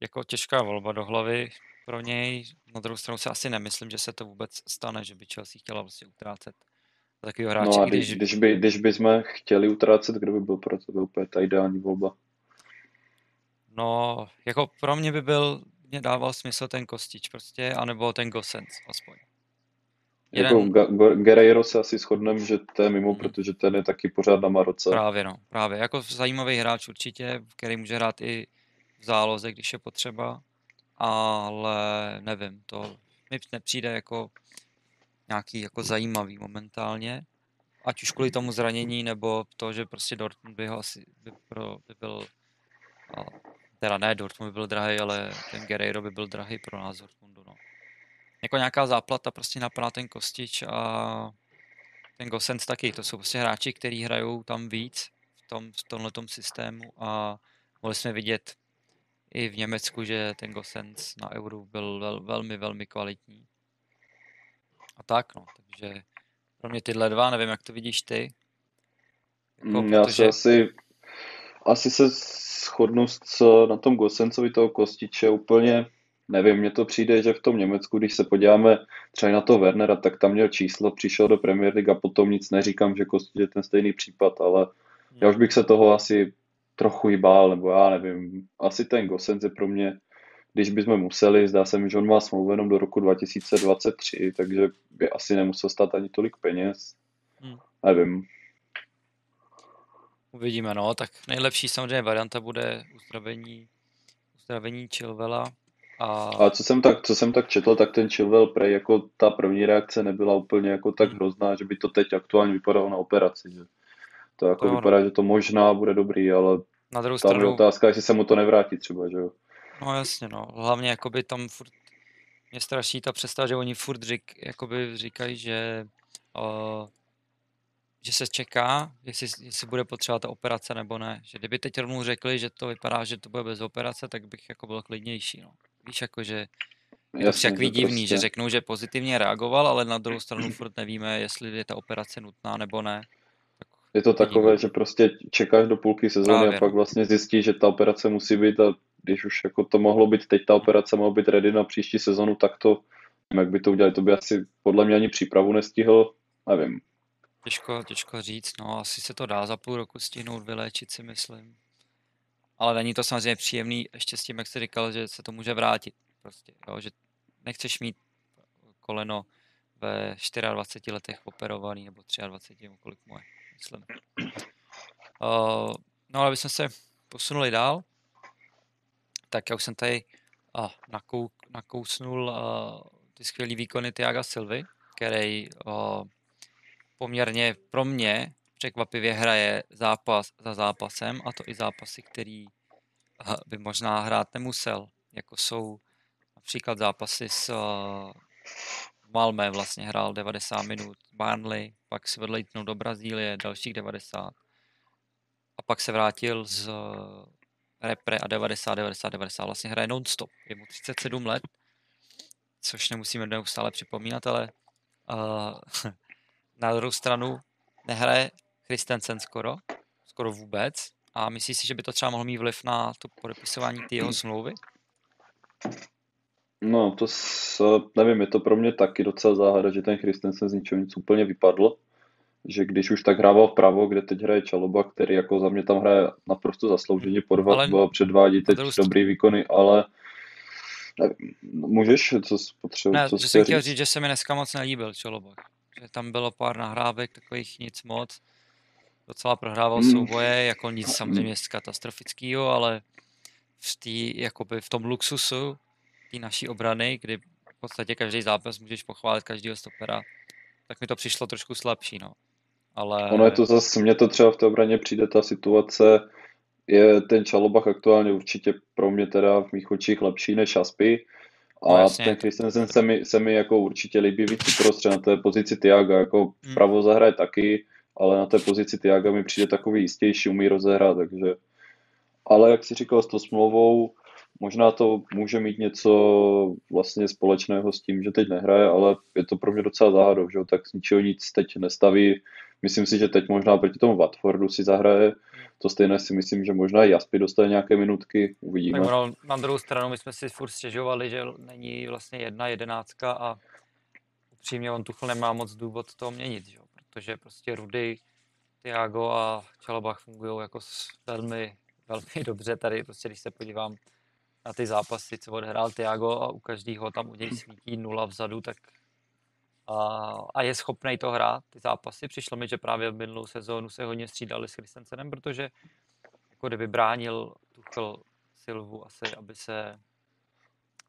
Jako těžká volba do hlavy pro něj. Na druhou stranu si asi nemyslím, že se to vůbec stane, že by Chelsea chtěla vlastně utrácet takového hráče. No a když, když, by, když by jsme chtěli utrácet, kdo by byl pro to, by úplně ta ideální volba? No, jako pro mě by byl, mě dával smysl ten Kostič prostě, anebo ten Gosens aspoň. Jeden... Jako Guerreiro se asi shodneme, že to je mimo, protože ten je taky pořád na Maroce. Právě no, právě. Jako zajímavý hráč určitě, který může hrát i v záloze, když je potřeba, ale nevím, to mi nepřijde jako nějaký jako zajímavý momentálně, ať už kvůli tomu zranění, nebo to, že prostě Dortmund by ho asi by, pro, by byl, teda ne Dortmund by byl drahý, ale ten Guerreiro by byl drahý pro nás Dortmundu, no. Jako nějaká záplata prostě napadá ten Kostič a ten Gosens taky. To jsou prostě hráči, kteří hrajou tam víc v, tom, v tomhletom systému a mohli jsme vidět i v Německu, že ten Gosens na Euro byl vel, velmi, velmi kvalitní. A tak no, takže pro mě tyhle dva, nevím, jak to vidíš ty. Jako, mm, protože... Já asi, asi se shodnu na tom Gosencovi, toho Kostiče úplně... Nevím, mně to přijde, že v tom Německu, když se podíváme třeba na toho Wernera, tak tam měl číslo, přišel do Premier League a potom nic neříkám, že Kostič je ten stejný případ, ale já už bych se toho asi trochu i bál, nebo já nevím. Asi ten Gosens je pro mě, když bychom museli, zdá se mi, že on má smlouvu jenom do roku dva tisíce dvacet tři, takže by asi nemusel stát ani tolik peněz. Hmm. Nevím. Uvidíme, no, tak nejlepší samozřejmě varianta bude uzdravení, uzdravení Chilwella. A... a co jsem tak, co jsem tak četl, tak ten Chilwell prej, jako ta první reakce nebyla úplně jako tak hmm. hrozná, že by to teď aktuálně vypadalo na operaci, že to jako no, vypadá, no. že to možná bude dobrý, ale na druhou tam stranu... je otázka, jestli se mu to nevrátí třeba, že jo. No jasně, no, hlavně jakoby tam furt mě straší ta představa, že oni furt řík, jakoby říkají, že uh, že se čeká, jestli, jestli bude potřeba ta operace nebo ne, že kdyby teď rovnou řekli, že to vypadá, že to bude bez operace, tak bych jako byl klidnější, no. Víš, jakože je to všakví divný, prostě. Že řeknou, že pozitivně reagoval, ale na druhou stranu furt nevíme, jestli je ta operace nutná nebo ne. Tak je to takové, nevím. Že prostě čekáš do půlky sezóny Právě. a pak vlastně zjistíš, že ta operace musí být a když už jako to mohlo být, teď ta operace mohla být ready na příští sezonu, tak to, jak by to udělali, to by asi podle mě ani přípravu nestihl, nevím. Těžko, těžko říct, no asi se to dá za půl roku stihnout vyléčit, si myslím. Ale není to samozřejmě příjemný, ještě s tím, jak jsi říkal, že se to může vrátit. Prostě, jo, že nechceš mít koleno ve dvaceti čtyřech letech operovaný, nebo dvaceti třech, kolik moje, myslím. Uh, no ale bychom se posunuli dál, tak já už jsem tady uh, nakou, nakousnul uh, ty skvělý výkony Thiaga Silvy, který uh, poměrně pro mě překvapivě hraje zápas za zápasem, a to i zápasy, který by možná hrát nemusel, jako jsou například zápasy s uh, Malmé, vlastně hrál devadesát minut, Burnley, pak se vedle jítnou do Brazílie, dalších devadesát a pak se vrátil z uh, repre a devadesát, devadesát, devadesát, vlastně hraje non-stop, je mu třicet sedm let, což nemusíme neustále připomínat, ale uh, na druhou stranu nehraje Christensen skoro, skoro vůbec. A myslíš si, že by to třeba mohlo mít vliv na to podepisování ty jeho smlouvy? No, to s, nevím, je to pro mě taky docela záhada, že ten Christensen z ničeho nic úplně vypadl. Že když už tak hrával vpravo, kde teď hraje Čaloba, který jako za mě tam hraje naprosto zaslouženě, podvat, ale... předvádí teď Drůst... dobrý výkony, ale nevím, můžeš, co potřebuji? Ne, co že jsem chtěl říct, že se mi dneska moc nelíbil Čaloba. Že tam bylo pár nahrávek, takových nic moc. Docela prohrával souboje, jako nic samozřejmě katastrofického, ale v, tý, jakoby v tom luxusu té naší obrany, kdy v podstatě každý zápas můžeš pochválit každého stopera, tak mi to přišlo trošku slabší. No. Ale... Ono je to zase, mně to třeba v té obraně přijde ta situace, je ten Čalobach aktuálně určitě pro mě teda v mých očích lepší než Aspy. A jasně, ten Christensen se mi, se mi jako určitě líbí víc prostřed na té pozici Thiaga, jako hmm. pravo zahraje taky, ale na té pozici Thiaga mi přijde takový jistější, umí rozehrát, takže... Ale jak jsi říkal s tou smlouvou, možná to může mít něco vlastně společného s tím, že teď nehraje, ale je to pro mě docela záhadou, že tak z ničeho nic teď nestaví. Myslím si, že teď možná proti tomu Watfordu si zahraje, to stejné si myslím, že možná i Aspy dostane nějaké minutky, uvidíme. Tak ono, na druhou stranu, my jsme si furt stěžovali, že není vlastně jedna jedenáctka a upřímně on Tuchel nemá moc důvod to měnit, že? Protože prostě Rudy, Thiago a Čalobach fungují jako velmi, velmi dobře tady, prostě když se podívám na ty zápasy, co odehrál Thiago a u každého tam u něj svítí nula vzadu, tak a, a je schopnej to hrát, ty zápasy. Přišlo mi, že právě v minulou sezónu se hodně střídali s Christensenem, protože jako kdyby bránil Tuchel Silvu asi, aby se,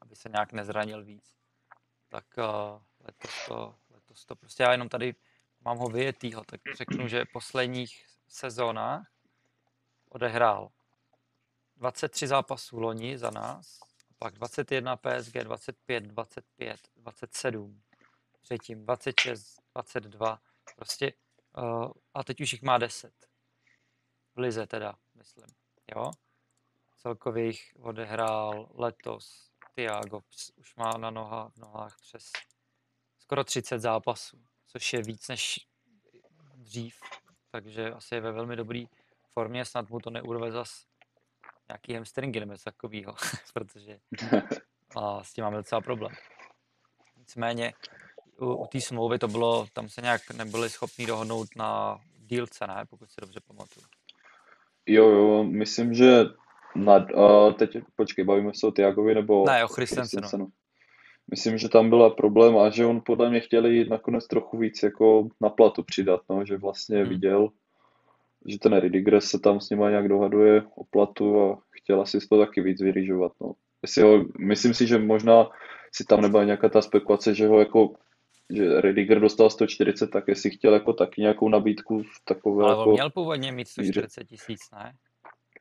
aby se nějak nezranil víc. Tak a, letos, to, letos to prostě já jenom tady mám ho vyjetýho, tak řeknu, že v posledních sezónách odehrál dvacet tři zápasů loni za nás, pak dvacet jedna P S G, dvacet pět, dvacet pět, dvacet sedm, předtím dvacet šest, dvacet dva, prostě uh, a teď už jich má deset. V lize teda, myslím, jo. Celkově jich odehrál letos Thiago, už má na noha, v nohách přes skoro třicet zápasů. Což je víc než dřív, takže asi je ve velmi dobré formě, snad mu to neurve zas nějaký hamstringy nebo takovýho, protože a s tím máme docela problém. Nicméně u, u té smlouvy to bylo, tam se nějak nebyli schopni dohodnout na dílce, ne, pokud si dobře pamatuju. Jo, jo, myslím, že nad, uh, teď počkej, bavíme se o Thiagovi nebo... Ne, o Christensenu. Myslím, že tam byla problém a že on podle mě chtěl jít nakonec trochu víc jako na platu přidat, no, že vlastně hmm. viděl, že ten Ridiger se tam s nima nějak dohaduje o platu a chtěl asi z toho taky víc vyryžovat, no. Jestli ho, myslím si, že možná si tam nebyla nějaká ta spekulace, že ho jako, že Ridiger dostal sto čtyřicet, tak jestli chtěl jako taky nějakou nabídku takové ale jako... Ale on měl původně mít sto čtyřicet tisíc, ne?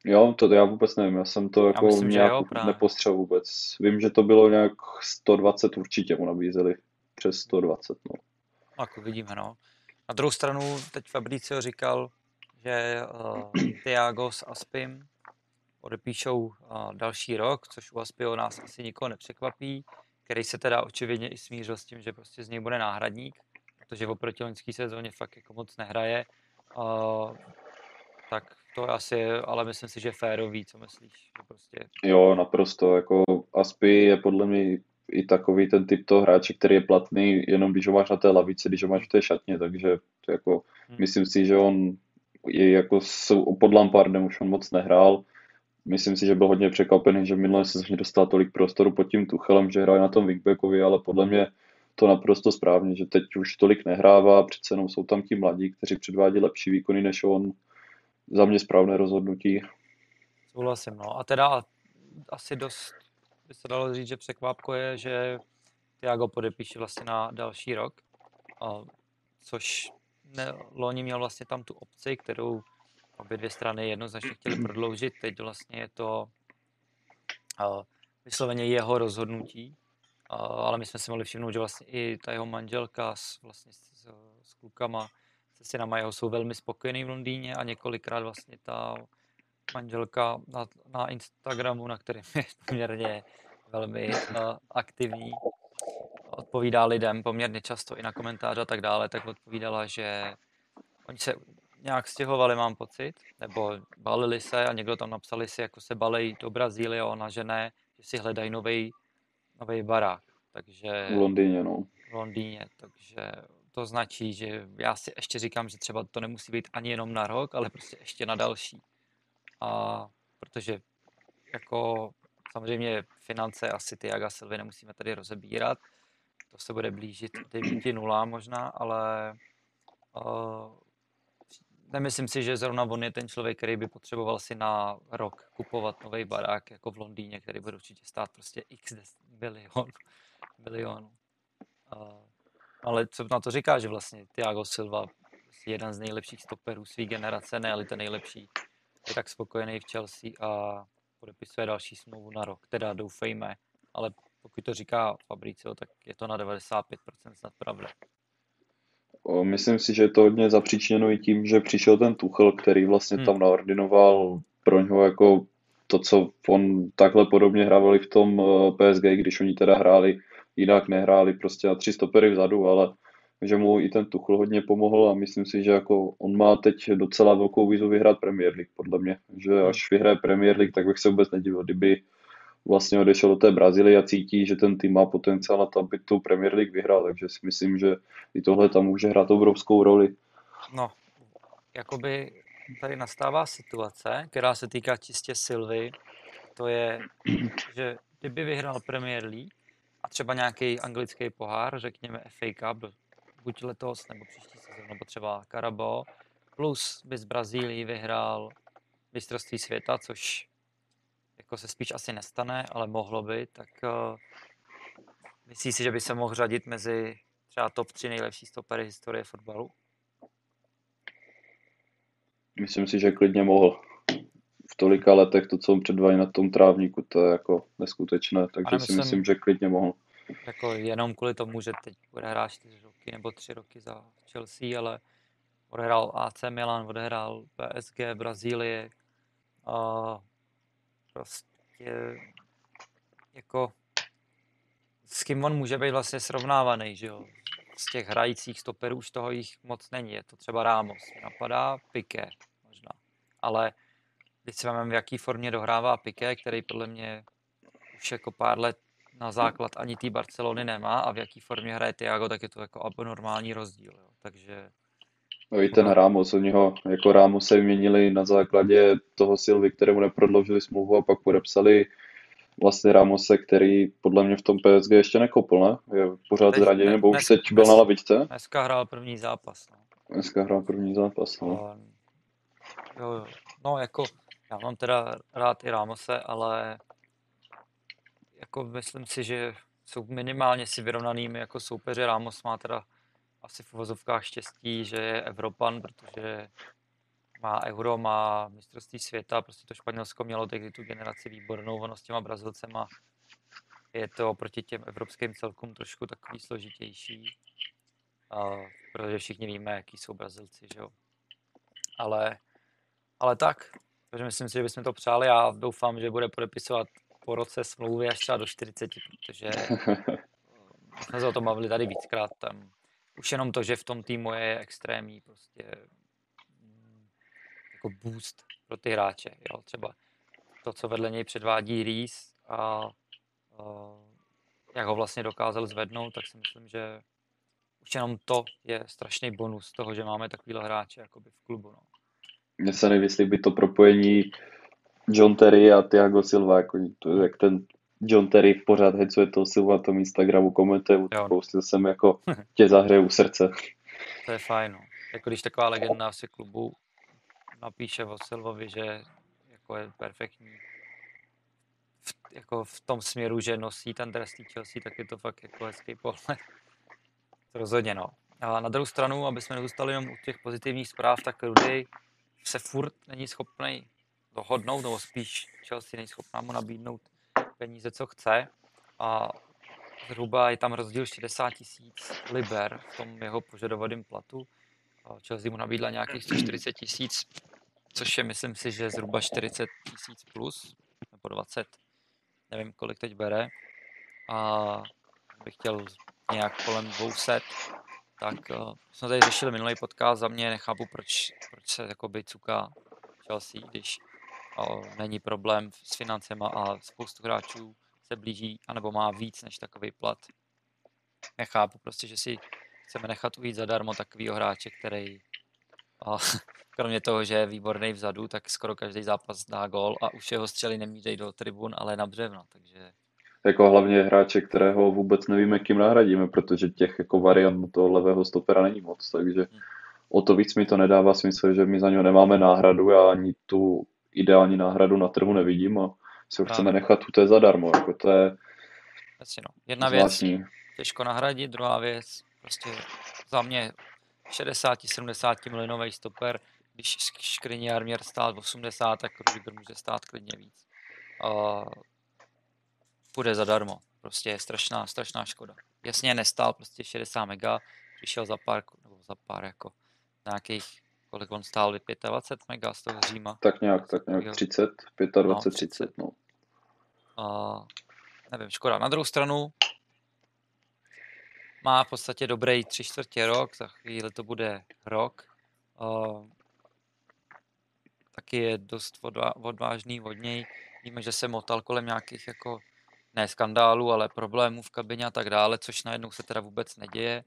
Jo, to já vůbec nevím, já jsem to já jako myslím, nějak jo, nepostřel vůbec. Vím, že to bylo nějak sto dvacet určitě mu nabízeli, přes sto dvacet, no. Jako vidíme, no. Na druhou stranu, teď Fabricio říkal, že uh, Thiago s Aspim odepíšou uh, další rok, což u Aspio nás asi nikoho nepřekvapí, který se teda očividně i smířil s tím, že prostě z něj bude náhradník, protože oproti loňské sezóně fakt jako moc nehraje. Uh, tak to asi, ale myslím si, že férový, co myslíš? Že prostě... Jo, naprosto, jako Aspy je podle mě i takový ten typ toho hráče, který je platný jenom když ho máš na té lavici, když ho máš v té šatně, takže jako hmm. myslím si, že on je jako pod Lampardem už on moc nehrál, myslím si, že byl hodně překvapený, že minulé sezóně dostal tolik prostoru pod tím Tuchelem, že hraje na tom wingbackovi, ale podle mě to naprosto správně, že teď už tolik nehrává, přece jenom jsou tam ti mladí, kteří předvádí lepší výkony než on. Za mě správné rozhodnutí. Souhlasím, no. A teda asi dost by se dalo říct, že překvápko je, že Thiago podepíše vlastně na další rok, a, což loni měl vlastně tam tu opci, kterou obě dvě strany jednoznačně chtěli prodloužit. Teď vlastně je to uh, vysloveně jeho rozhodnutí, uh, ale my jsme si mohli všimnout, že vlastně i ta jeho manželka s, vlastně s, s klukama, se synama jeho jsou velmi spokojený v Londýně a několikrát vlastně ta manželka na, na Instagramu, na kterém je poměrně velmi uh, aktivní, odpovídá lidem poměrně často i na komentáře a tak dále, tak odpovídala, že oni se nějak stěhovali, mám pocit, nebo balili se a někdo tam napsali si, jako se balej do Brazílie, ona že ne, že si hledají novej, novej barák. Takže v Londýně, no. V Londýně, takže to značí, že já si ještě říkám, že třeba to nemusí být ani jenom na rok, ale prostě ještě na další. A protože jako samozřejmě finance asi Thiaga Silvy nemusíme tady rozebírat, to se bude blížit devět nula možná, ale uh, nemyslím si, že zrovna on je ten člověk, který by potřeboval si na rok kupovat nový barák jako v Londýně, který bude určitě stát prostě x bilion, bilionů. Uh, ale co na to říká, že vlastně Thiago Silva je jeden z nejlepších stoperů své generace, ne, ale ten nejlepší, je tak spokojený v Chelsea a podepisuje další smlouvu na rok, teda doufejme, ale pokud to říká Fabricio, tak je to na devadesát pět procent snad pravda. Myslím si, že je to hodně zapříčněno i tím, že přišel ten Tuchel, který vlastně hmm. tam naordinoval pro něho jako to, co on takhle podobně hrávali v tom P S G, když oni teda hráli, jinak nehráli prostě na tři stopery vzadu, ale že mu i ten Tuchel hodně pomohl a myslím si, že jako on má teď docela velkou výzvu vyhrát Premier League, podle mě, že až vyhraje Premier League, tak bych se vůbec nedivil, kdyby vlastně odešel do té Brazílie a cítí, že ten tým má potenciál na to, aby tu Premier League vyhrál, takže si myslím, že i tohle tam může hrát obrovskou roli. No, jakoby tady nastává situace, která se týká čistě Silvy, to je, že kdyby vyhrál Premier League a třeba nějaký anglický pohár, řekněme F A Cup, buď letos nebo příští sezónu, nebo třeba Carabao, plus by z Brazílii vyhrál mistrovství světa, což jako se spíš asi nestane, ale mohlo by, tak uh, myslí si, že by se mohl řadit mezi třeba top tři nejlepší stopery historie fotbalu? Myslím si, že klidně mohl. V tolika letech to, co on předvádí na tom trávníku, to je jako neskutečné, takže myslím, si myslím, že klidně mohl. Jako jenom kvůli tomu, že teď bude hrát čtyři roky nebo tři roky za Chelsea, ale odehrál A C Milan, odehrál P S G, Brazílie a prostě jako s kým on může být vlastně srovnávaný, že jo? Z těch hrajících stoperů už toho jich moc není, je to třeba Ramos, napadá Piqué možná, ale když se máme v jaký formě dohrává Piqué, který podle mě už jako pár let na základ ani té Barcelony nemá a v jaký formě hraje Thiago, tak je to jako abnormální rozdíl, jo. Takže... No i ten Ramos, od něho jako Ramos se vyměnili na základě toho Silvy, kterému neprodloužili smlouvu a pak podepsali vlastně Ramose, který podle mě v tom P S G ještě nekopl, ne? Je pořád zraděný, nebo už teď byl na lavičce? Dneska hrál první zápas, no. Dneska hrál první zápas, no. Jo, jo. No jako, já mám teda rád i Ramose, ale... Jako myslím si, že jsou minimálně si vyrovnanými jako soupeři. Ramos má teda asi v uvozovkách štěstí, že je Evropan, protože má euro, má mistrovství světa, prostě to Španělsko mělo tehdy tu generaci výbornou, ono s těma Brazilcema je to proti těm evropským celkům trošku takový složitější, a, protože všichni víme, jaký jsou Brazilci, že jo. Ale, ale tak, takže myslím si, že bychom to přáli a doufám, že bude podepisovat po roce smlouvy až třeba do čtyřiceti, protože jsme se o tom bavili tady víckrát. Tam. Už jenom to, že v tom týmu je extrémní prostě jako boost pro ty hráče. Jo? Třeba to, co vedle něj předvádí Reese a, a jak ho vlastně dokázal zvednout, tak si myslím, že už jenom to je strašný bonus toho, že máme takovýhle hráče jakoby v klubu. No. Mně se nevím, jestli by to propojení John Terry a Thiago Silva, jako, jak ten John Terry pořád hecuje toho Silva na tom Instagramu, komentuje, prostě jsem jako tě zahřeju srdce. To je fajn. Jako když taková legenda si klubu napíše o Silvovi, že jako je perfektní v, jako v tom směru, že nosí ten dres Chelsea, tak je to fakt jako hezký pohled. Rozhodně no. A na druhou stranu, aby jsme nezůstali jenom u těch pozitivních zpráv, tak Rudy se furt není schopný dohodnout, nebo spíš Chelsea není schopná mu nabídnout peníze, co chce. A zhruba je tam rozdíl šedesát tisíc liber v tom jeho požadovaném platu. Chelsea mu nabídla nějakých sto čtyřicet tisíc, což je, myslím si, že zhruba čtyřicet tisíc plus, nebo dvacet, nevím, kolik teď bere. A bych chtěl nějak kolem dvě stě, tak uh, jsme tady řešili minulý podcast, za mě nechápu, proč, proč se jakoby cuká Chelsea, když uh, není problém s financema a spoustu hráčů se blíží, anebo má víc než takový plat. Nechápu prostě, že si chceme nechat ujít zadarmo takovýho hráče, který uh, kromě toho, že je výborný vzadu, tak skoro každý zápas dá gól a už jeho střely nemíří do tribun, ale na břevno, takže... Jako hlavně hráče, kterého vůbec nevíme, kým nahradíme, protože těch jako variant toho levého stopera není moc, takže o to víc mi to nedává smysl, že my za něho nemáme náhradu, já ani tu ideální náhradu na trhu nevidím a si ho chceme nechat tu té zadarmo, jako to je jedna zvláštní věc, těžko nahradit, druhá věc, prostě za mě šedesát sedmdesát milionový stoper, když Škriniar měl stát osmdesát, tak Rudiger může stát klidně víc. A půjde zadarmo. Prostě je strašná, strašná škoda. Jasně nestál prostě šedesát mega, přišel za pár, nebo za pár jako nějakých, kolik on stál, dvacet pět mega z toho Říma. Tak nějak, tak nějak třicet, dvacet pět, třicet, no. A, nevím, škoda. Na druhou stranu má v podstatě dobrý tři čtvrtě rok, za chvíli to bude rok. A, taky je dost odvážný od něj. Víme, že se motal kolem nějakých jako ne skandálu, ale problémů v kabině a tak dále, což najednou se teda vůbec neděje,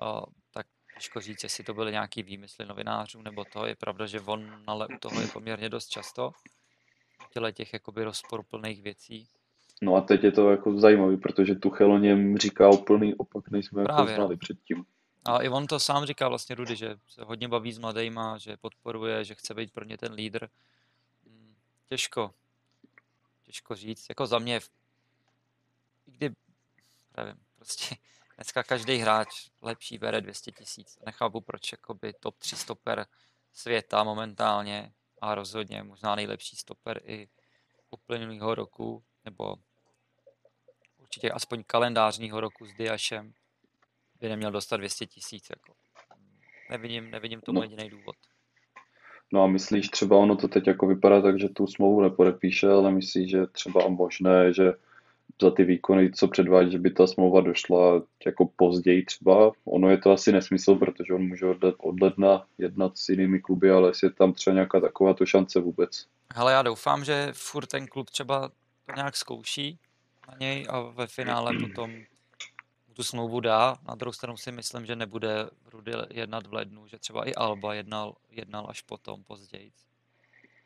o, tak těžko říct, jestli to byly nějaký výmysly novinářů, nebo to je pravda, že on ale u toho je poměrně dost často v těle těch jakoby rozporuplných věcí. No a teď je to jako zajímavý, protože Tuchel o něm říká úplný opak, než jsme právě, jako znali no. Předtím. A i on to sám říká vlastně Rudy, že se hodně baví s mladejma, že podporuje, že chce být pro ně ten lídr. Těžko, těžko říct, jako za mě kdy, nevím, prostě dneska každý hráč lepší bere dvě stě tisíc. Nechápu, proč jakoby top tři stoper světa momentálně a rozhodně možná nejlepší stoper i uplynulého roku, nebo určitě aspoň kalendářního roku s Diašem by neměl dostat dvě stě tisíc. Jako. Nevidím, nevidím tomu no. jediný důvod. No a myslíš, třeba ono to teď jako vypadá tak, že tu smlouvu nepodepíše, ale myslíš, že třeba možné, že za ty výkony, co předvádí, že by ta smlouva došla jako později třeba. Ono je to asi nesmysl, protože on může od ledna jednat s jinými kluby, ale jestli je tam třeba nějaká taková to šance vůbec. Hele, já doufám, že furt ten klub třeba to nějak zkouší na něj a ve finále potom tu smlouvu dá. Na druhou stranu si myslím, že nebude Rudy jednat v lednu, že třeba i Alba jednal, jednal až potom později.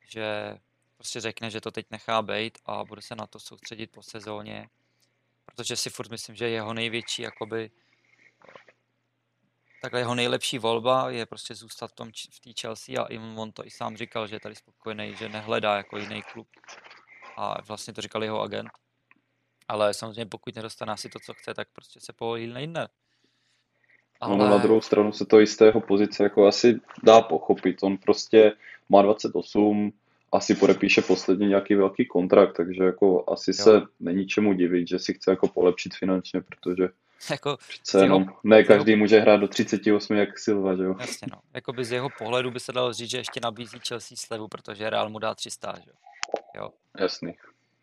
Že prostě řekne, že to teď nechá bejt a bude se na to soustředit po sezóně, protože si furt myslím, že jeho největší jakoby, takhle jeho nejlepší volba je prostě zůstat v, tom, v té Chelsea a on to i sám říkal, že je tady spokojený, že nehledá jako jiný klub a vlastně to říkal jeho agent, ale samozřejmě pokud nedostane asi to, co chce, tak prostě se povolí na jiné. Ale... No, na druhou stranu se to i z tého pozice jako asi dá pochopit, on prostě má dvacet osm, asi podepíše posledně nějaký velký kontrakt, takže jako asi jo. Se není čemu divit, že si chce jako polepšit finančně, protože jako přece jenom jeho, ne každý jeho, může hrát do třicet osm jak Silva, že jo? Jasně no, jakoby z jeho pohledu by se dalo říct, že ještě nabízí Chelsea slevu, protože Real mu dá tři sta, že jo? Jasný.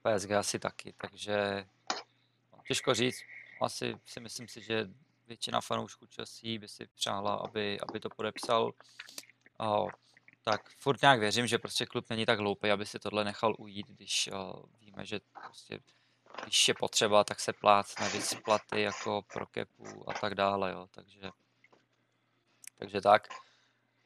P S G asi taky, takže těžko říct, asi si myslím si, že většina fanoušků Chelsea by si přála, aby, aby to podepsal. A tak furt nějak věřím, že prostě klub není tak hloupý, aby si tohle nechal ujít, když uh, víme, že prostě, když je potřeba, tak se plácne vysplaty jako pro kepu a tak dále, jo, takže, takže tak.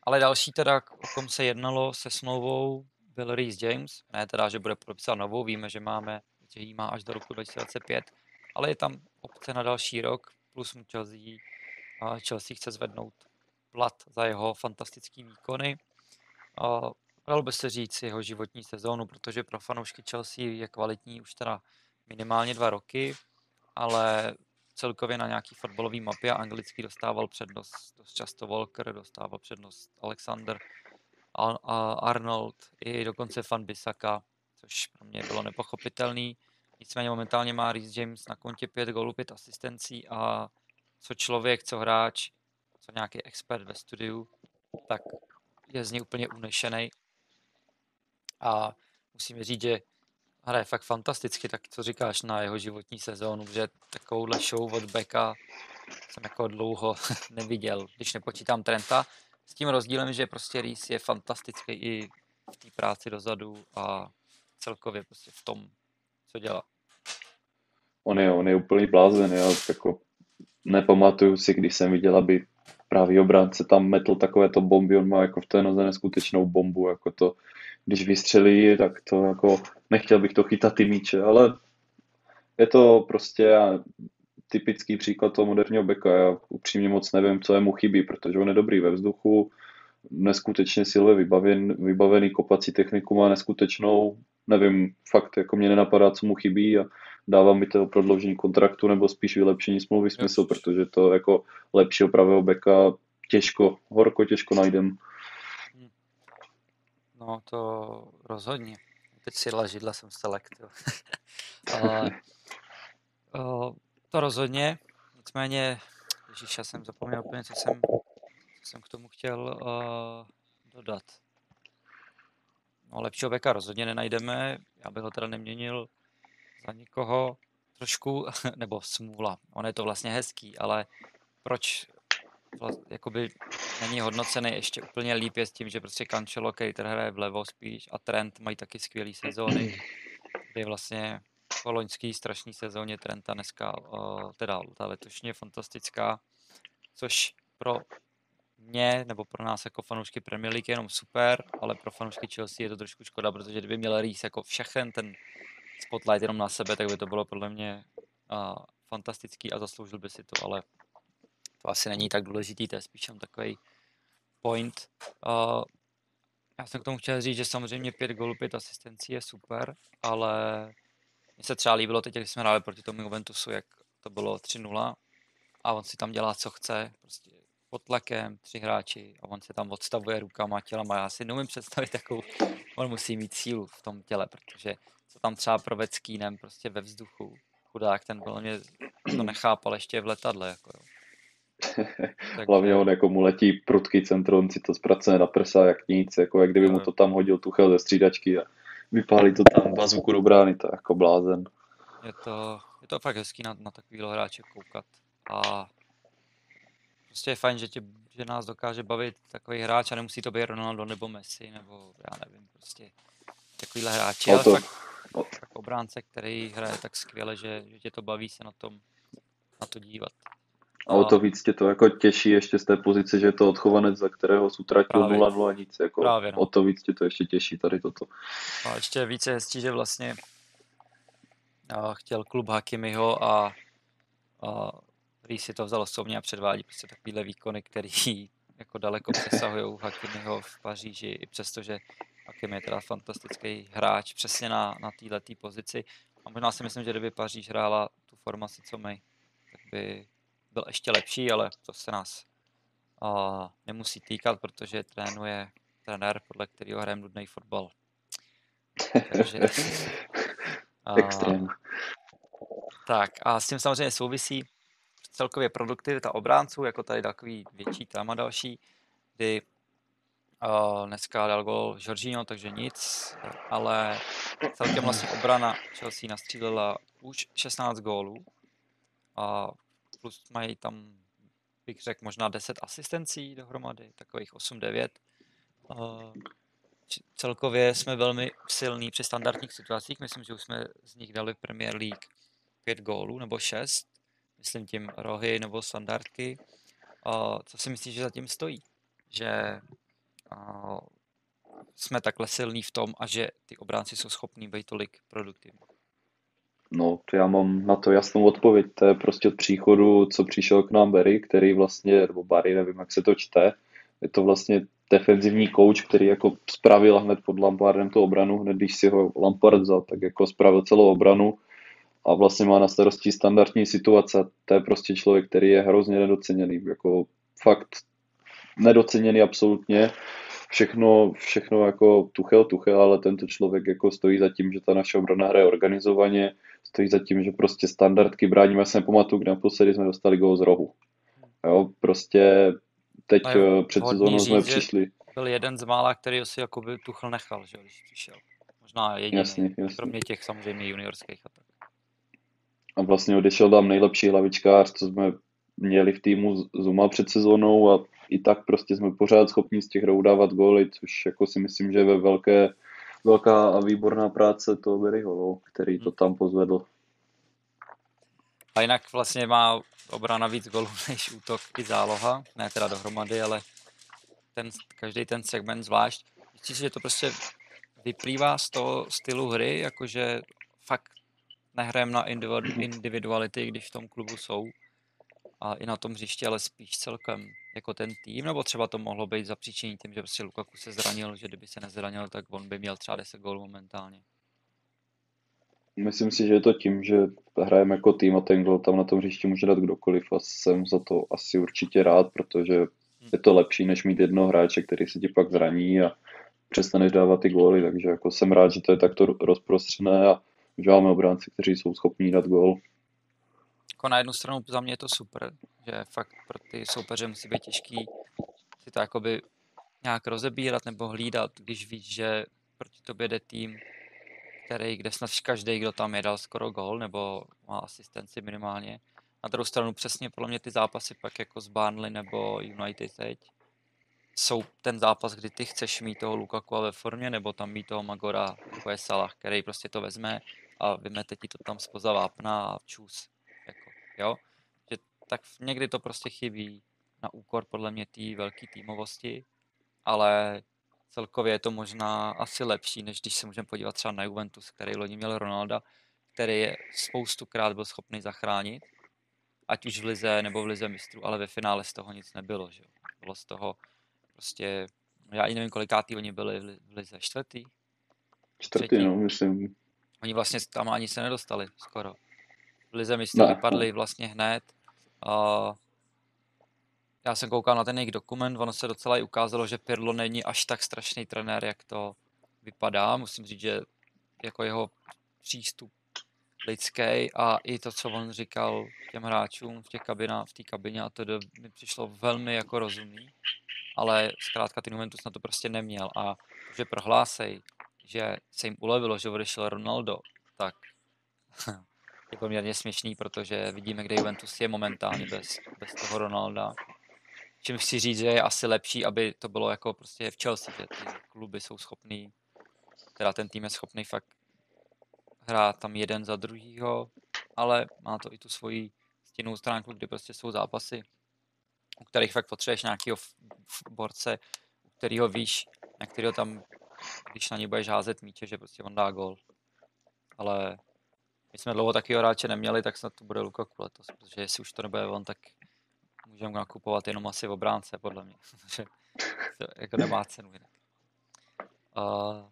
Ale další teda, o kom se jednalo se smlouvou, byl Reese James, ne teda, že bude podepsat novou, víme, že máme, že ji má až do roku dva tisíce dvacet pět, ale je tam opce na další rok, plus mu Chelsea, uh, Chelsea chce zvednout plat za jeho fantastický výkony. Uh, dalo by se říct jeho životní sezónu, protože pro fanoušky Chelsea je kvalitní už teda minimálně dva roky, ale celkově na nějaký fotbalový mapě a anglický dostával přednost dost často Walker, dostával přednost Alexander, Al- Arnold i dokonce Van Bissaka, což pro mě bylo nepochopitelný. Nicméně momentálně má Reese James na kontě pět gólů, pět asistencí a co člověk, co hráč, co nějaký expert ve studiu, tak je z něj úplně unešenej. A musím říct, že hraje fakt fantasticky, tak co říkáš na jeho životní sezónu, že takovouhle show od Beka jsem jako dlouho neviděl, když nepočítám Trenta. S tím rozdílem, že prostě Reese je fantastický i v té práci dozadu a celkově prostě v tom, co dělá. On je, on je úplný blázen, já jako nepamatuju si, když jsem viděl, aby právě obránce tam metl takovéto bomby, on má jako v té noze neskutečnou bombu, jako to, když vystřelí, tak to jako, nechtěl bych to chytat ty míče, ale je to prostě typický příklad toho moderního beka, já upřímně moc nevím, co jemu chybí, protože on je dobrý ve vzduchu, neskutečně silově vybaven, vybavený, kopací techniku má neskutečnou, nevím, fakt jako mě nenapadá, co mu chybí a dává mi to prodloužení kontraktu nebo spíš vylepšení smlouvy smysl, protože to jako lepšího pravého beka těžko, horko těžko najdem. No to rozhodně. Teď si lažidla jsem select. Ale, o, to rozhodně, nicméně, ježiš, já jsem zapomněl úplně, co jsem, co jsem k tomu chtěl o, dodat. No lepšího beka rozhodně nenajdeme, já bych ho teda neměnil za nikoho trošku, nebo smůla, on je to vlastně hezký, ale proč jakoby není hodnocený ještě úplně líp je s tím, že prostě Cancelo, Keiter hraje vlevo spíš a Trent mají taky skvělý sezóny, kdy vlastně po loňský strašný sezóně Trenta dneska, teda ta letošní je fantastická, což pro mě nebo pro nás jako fanoušky Premier League je jenom super, ale pro fanoušky Chelsea je to trošku škoda, protože kdyby měl Reese jako všechen ten spotlight jenom na sebe, tak by to bylo podle mě uh, fantastický a zasloužil by si to, ale to asi není tak důležitý, to je spíš jen takový point. Uh, já jsem k tomu chtěl říct, že samozřejmě pět gólů, pět asistencí je super, ale mně se třeba líbilo teď, když jsme hráli proti tomu Juventusu, jak to bylo tři nula a on si tam dělá, co chce, prostě pod tlakem, tři hráči a on se tam odstavuje rukama, tělama. Já si neumím představit takovou, on musí mít sílu v tom těle, protože co tam třeba proved s kínem prostě ve vzduchu. Chudák, ten byl mě to nechápal ještě v letadle. Jako, jo. Tak, hlavně on jako mu letí prudký centr, on si to zpracuje na prsa jak nic, jako jak kdyby mu to tam hodil Tuchel ze střídačky a vypálí to tam bazuku do brány, to je jako blázen. Je to, je to fakt hezký na, na takovýhle hráče koukat a prostě je fajn, že, tě, že nás dokáže bavit takový hráč a nemusí to být Ronaldo nebo Messi nebo já nevím, prostě takovýhle hráči, ale fakt, fakt obránce, který hraje tak skvěle, že, že tě to baví se na tom na to dívat. A o to víc tě to jako těší ještě z té pozice, že je to odchovanec, za kterého jsi utratil nula nula a nic. Jako právě, no. O to víc tě to ještě těší tady toto. A ještě více hezčí, že vlastně chtěl klub Hakimiho a, a Reese si to vzal osobně a předvádí prostě takovýhle výkony, který jako daleko přesahují Hakimiho v Paříži, i přestože Hakimi je teda fantastický hráč přesně na, na této pozici. A možná si myslím, že kdyby Paříž hrála tu formaci, co my, tak by byl ještě lepší, ale to se nás uh, nemusí týkat, protože trénuje trenér, podle kterého hrajem nudnej fotbal. Takže, uh, tak a s tím samozřejmě souvisí celkově produktivita obránců, jako tady takový větší téma další, kdy uh, dneska dal gol Jorginho, takže nic, ale celkem vlastně obrana Chelsea nastřílela už šestnáct gólů a uh, plus mají tam, bych řekl, možná deset asistencí dohromady, takových osm devět. Uh, celkově jsme velmi silní při standardních situacích, myslím, že už jsme z nich dali v Premier League pět gólů nebo šest, myslím tím rohy nebo standardky. Uh, co si myslíš, že zatím stojí? Že uh, jsme takhle silní v tom a že ty obránci jsou schopní být tolik produktivní. No, to já mám na to jasnou odpověď. To je prostě od příchodu, co přišel k nám Barry, který vlastně, nebo Barry, nevím, jak se to čte, je to vlastně defenzivní kouč, který jako spravil hned pod Lampardem tu obranu, hned když si ho Lampard vzal, tak jako spravil celou obranu a vlastně má na starosti standardní situace. To je prostě člověk, který je hrozně nedoceněný, jako fakt nedoceněný absolutně. Všechno, všechno jako Tuchel, Tuchel, ale tento člověk jako stojí za tím, že ta naše obrana hraje organizovaně, stojí za tím, že prostě standardky bráníme. Já se nepamatuju, kde naposledy jsme dostali gól z rohu. Jo, prostě teď no, před sezónou jsme přišli. Byl jeden z mála, který si jakoby Tuchel nechal, že když přišel. Možná jediný, jasný, jasný. Kromě těch samozřejmě juniorských a tak. A vlastně odešel tam nejlepší hlavičkář, co jsme měli v týmu Zuma před sezónou, a i tak prostě jsme pořád schopni z těch dávat góly, což jako si myslím, že je ve velké, velká a výborná práce toho Berryho, který to tam pozvedl. A jinak vlastně má obrana víc gólů než útok i záloha, ne teda dohromady, ale ten, každý ten segment zvlášť. Myslím, že to prostě vyplývá z toho stylu hry, jakože fakt nehrajeme na individuality, když v tom klubu jsou, a i na tom hřišti, ale spíš celkem jako ten tým, nebo třeba to mohlo být zapříčení tím, že prostě Lukaku se zranil, že kdyby se nezranil, tak on by měl třeba deset gólů momentálně. Myslím si, že je to tím, že hrajeme jako tým a ten gól tam na tom hřišti může dát kdokoliv, a jsem za to asi určitě rád, protože hmm. je to lepší, než mít jednoho hráče, který se ti pak zraní a přestaneš dávat ty góly, takže jako jsem rád, že to je takto rozprostřené a že máme obránci, kteří jsou schopní dát gól. Na jednu stranu za mě je to super, že fakt pro ty soupeře musí být těžký si to jakoby nějak rozebírat nebo hlídat, když víš, že proti tobě jde tým, který, kde snad každý, kdo tam je, dal skoro gól nebo má asistenci minimálně. Na druhou stranu přesně podle mě ty zápasy pak jako z Burnley nebo United teď jsou ten zápas, kdy ty chceš mít toho Lukaku ve formě, nebo tam mít toho Magora, jako je Salah, který prostě to vezme a vymete ti to tam spoza vápna a čus. Jo? Že tak někdy to prostě chybí na úkor podle mě té velké týmovosti, ale celkově je to možná asi lepší, než když se můžeme podívat třeba na Juventus, který loni měl Ronalda, který je spoustukrát byl schopný zachránit, ať už v lize nebo v lize mistrů, ale ve finále z toho nic nebylo. Že? Bylo z toho prostě, já i nevím, kolikátý oni byli v lize, čtvrtý? Čtvrtý, třetí. No, myslím. Oni vlastně tam ani se nedostali skoro. V lize mistrů vypadli vlastně hned. Uh, já jsem koukal na ten jejich dokument, ono se docela i ukázalo, že Pirlo není až tak strašný trenér, jak to vypadá. Musím říct, že jako jeho přístup lidský a i to, co on říkal těm hráčům v té kabině, v té kabině a to do, mi přišlo velmi jako rozumný, ale zkrátka ten Juventus na to prostě neměl, a že prohlásej, že se jim ulevilo, že odešel Ronaldo, tak... je poměrně směšný, protože vidíme, kde Juventus je momentálně bez, bez toho Ronalda. Čím chci říct, že je asi lepší, aby to bylo jako prostě v Chelsea, že ty kluby jsou schopný, teda ten tým je schopný fakt hrát tam jeden za druhýho, ale má to i tu svoji stinnou stránku, kdy prostě jsou zápasy, u kterých fakt potřebuješ nějakého borce, u kterého víš, na kterého tam, když na něj budeš házet míče, že prostě on dá gól. Ale my jsme dlouho takového hráče neměli, tak snad to bude Lukaku letos, protože jestli už to nebude on, tak můžeme nakupovat jenom asi v obránce, podle mě. To jako nemá cenu jinak. Uh,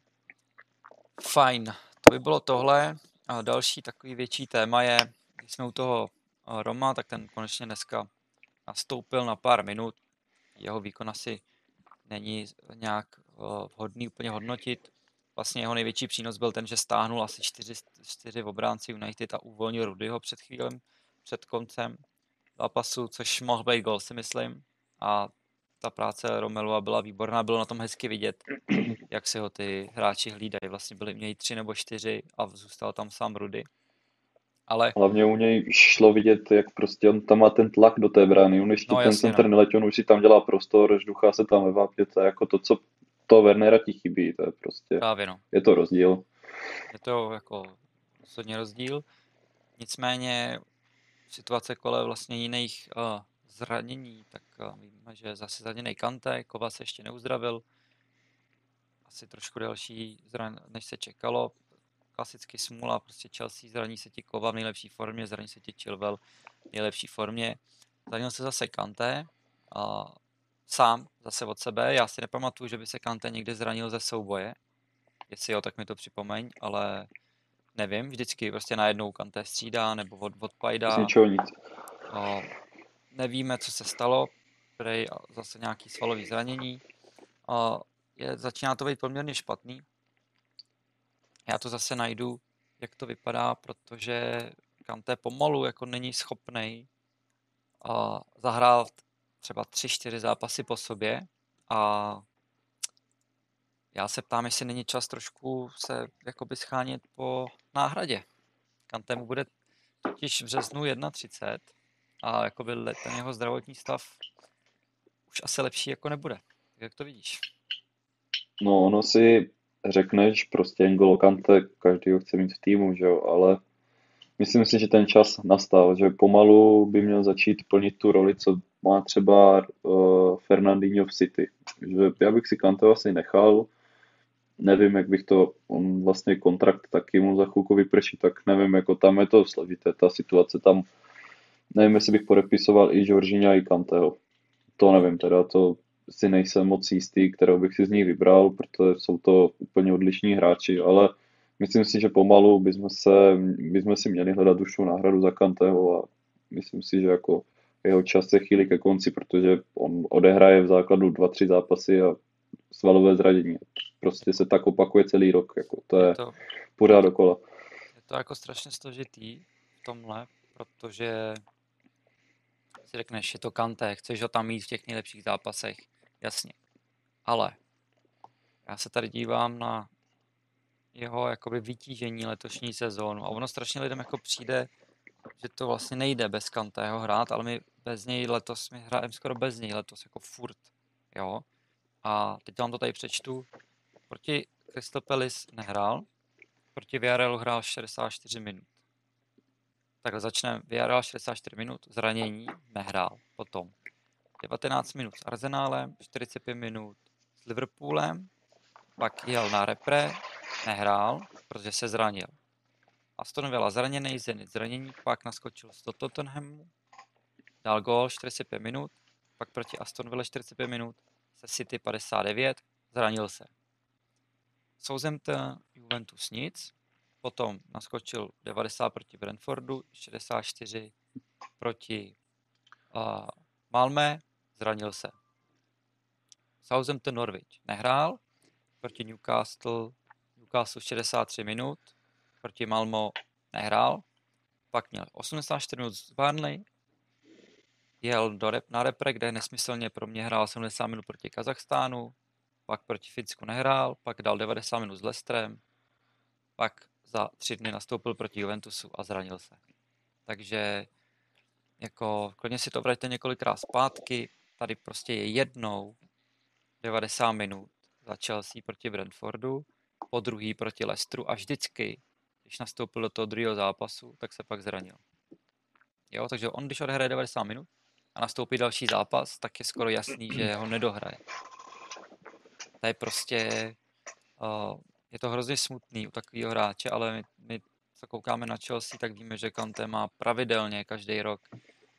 fajn, to by bylo tohle. A další takový větší téma je, když jsme u toho Roma, tak ten konečně dneska nastoupil na pár minut. Jeho výkon asi není nějak vhodný úplně hodnotit. Vlastně jeho největší přínos byl ten, že stáhnul asi čtyři, čtyři obránci United a uvolnil Rudyho před chvílem, před koncem zápasu, což mohl být gol, si myslím. A ta práce Romelua byla výborná, bylo na tom hezky vidět, jak si ho ty hráči hlídají. Vlastně byli měli tři nebo čtyři a zůstal tam sám Rudy. Ale... hlavně u něj šlo vidět, jak prostě on tam má ten tlak do té brány. On ještě no, ten centr neletí, on už si tam dělá prostor, žduchá se tam ve vápně, to je jako to, co... toho Wernera ti chybí, to je prostě, no. Je to rozdíl. Je to jako rozhodně rozdíl, nicméně situace kolem vlastně jiných uh, zranění, tak uh, víme, že zase zraněný Kante, Kova se ještě neuzdravil, asi trošku delší zran, než se čekalo, klasicky smůla, prostě Chelsea, zraní se ti Kova v nejlepší formě, zraní se ti Chilwell v nejlepší formě, zranil se zase Kante, uh, sám zase od sebe. Já si nepamatuju, že by se Kante někde zranil ze souboje. Jestli jo, tak mi to připomeň, ale nevím, vždycky prostě najednou Kante střídá nebo od, odpajdá. Z ničeho nic. No, nevíme, co se stalo, prej zase nějaký svalový zranění. A je, začíná to být poměrně špatný. Já to zase najdu, jak to vypadá, protože Kante pomalu jako není schopnej a zahrál třeba tři, čtyři zápasy po sobě a já se ptám, jestli není čas trošku se jakoby schánit po náhradě. Kante mu bude totiž v březnu jedna třicet a jakoby ten jeho zdravotní stav už asi lepší jako nebude. Jak to vidíš? No, ono si řekneš, prostě N'Golo Kante, každý ho chce mít v týmu, že jo, ale myslím si, že ten čas nastal, že pomalu by měl začít plnit tu roli, co má třeba uh, Fernandinho v City. Že já bych si Kanteho asi nechal, nevím, jak bych to, on vlastně kontrakt taky mu za chvilku vyprší, tak nevím, jako tam je to složité, ta situace tam, nevím, jestli bych podepisoval i Jorginha, i Kanteho. To nevím, teda to si nejsem moc jistý, kterou bych si z nich vybral, protože jsou to úplně odlišní hráči, ale myslím si, že pomalu bychom, se, bychom si měli hledat dušu náhradu za Kanteho a myslím si, že jako jeho čas se chýlí ke konci, protože on odehraje v základu dva, tři zápasy a svalové zranění. Prostě se tak opakuje celý rok, jako to je, je to, pořád dokola. Je to jako strašně složitý v tomhle, protože si řekneš, je to Kante, chceš ho tam mít v těch nejlepších zápasech, jasně. Ale já se tady dívám na jeho jakoby vytížení letošní sezónu a ono strašně lidem jako přijde, že to vlastně nejde bez Kanteho hrát, ale my bez něj letos, my hrajeme skoro bez něj letos, jako furt, jo. A teď vám to tady přečtu, proti Crystal Palace nehrál, proti Villarrealu hrál šedesát čtyři minut. Takhle začneme, Villarreal šedesát čtyři minut, zranění, nehrál, potom devatenáct minut s Arsenálem, čtyřicet pět minut s Liverpoolem, pak jel na repre, nehrál, protože se zranil. Aston Villa zraněný, Zenit zranění, pak naskočil do Tottenhamu, dal gól čtyřicet pět minut, pak proti Aston Villa čtyřicet pět minut, se City padesát devět, zranil se. Southampton, Juventus nic, potom naskočil devadesát proti Brentfordu, šedesát čtyři proti uh, Malmö, zranil se. Southampton, Norwich nehrál, proti Newcastle, Newcastle šedesát tři minut, proti Malmo nehrál, pak měl osmdesát čtyři minut z Burnley, jel do rep, na repre, kde nesmyslně pro mě hrál sedmdesát minut proti Kazachstánu, pak proti Finsku nehrál, pak dal devadesát minut s Leicesterem, pak za tři dny nastoupil proti Juventusu a zranil se. Takže jako klidně si to vraťte několikrát zpátky, tady prostě je jednou devadesát minut za Chelsea proti Brentfordu, po druhý proti Leicesteru a vždycky, když nastoupil do toho druhého zápasu, tak se pak zranil. Jo, takže on, když odehraje devadesát minut a nastoupí další zápas, tak je skoro jasný, že ho nedohraje. To je prostě, uh, je to hrozně smutný u takového hráče, ale my, my co koukáme na Chelsea, tak víme, že Kante má pravidelně každý rok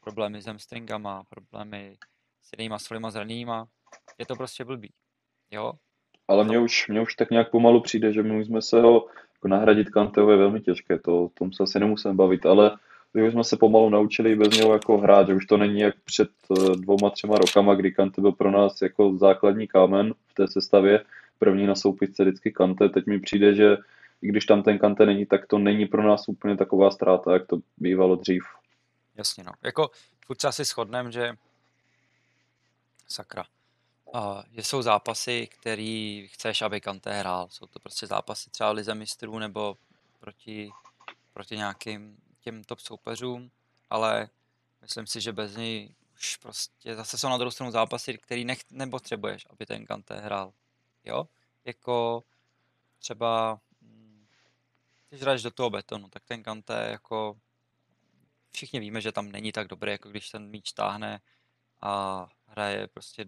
problémy s hamstringama, problémy s jinýma svalyma zraněníma. Je to prostě blbý, jo? Ale mně už, mně už tak nějak pomalu přijde, že my jsme se ho jako nahradit Kanteho je velmi těžké, to tom se asi nemusím bavit, ale my už jsme se pomalu naučili bez něho jako hrát, že už to není jak před dvouma, třema rokama, kdy Kante byl pro nás jako základní kámen v té sestavě, první na soupisce vždycky Kante, teď mi přijde, že i když tam ten Kante není, tak to není pro nás úplně taková ztráta, jak to bývalo dřív. Jasně, no, jako furt se asi shodneme, že sakra. Uh, že jsou zápasy, který chceš, aby Kante hrál. Jsou to prostě zápasy třeba Lize mistrů nebo proti, proti nějakým těm top soupeřům, ale myslím si, že bez něj už prostě zase jsou na druhou stranu zápasy, který nech, nepotřebuješ, aby ten Kante hrál. Jo? Jako třeba když hraješ do toho betonu, tak ten Kante jako všichni víme, že tam není tak dobrý, jako když ten míč táhne a hraje prostě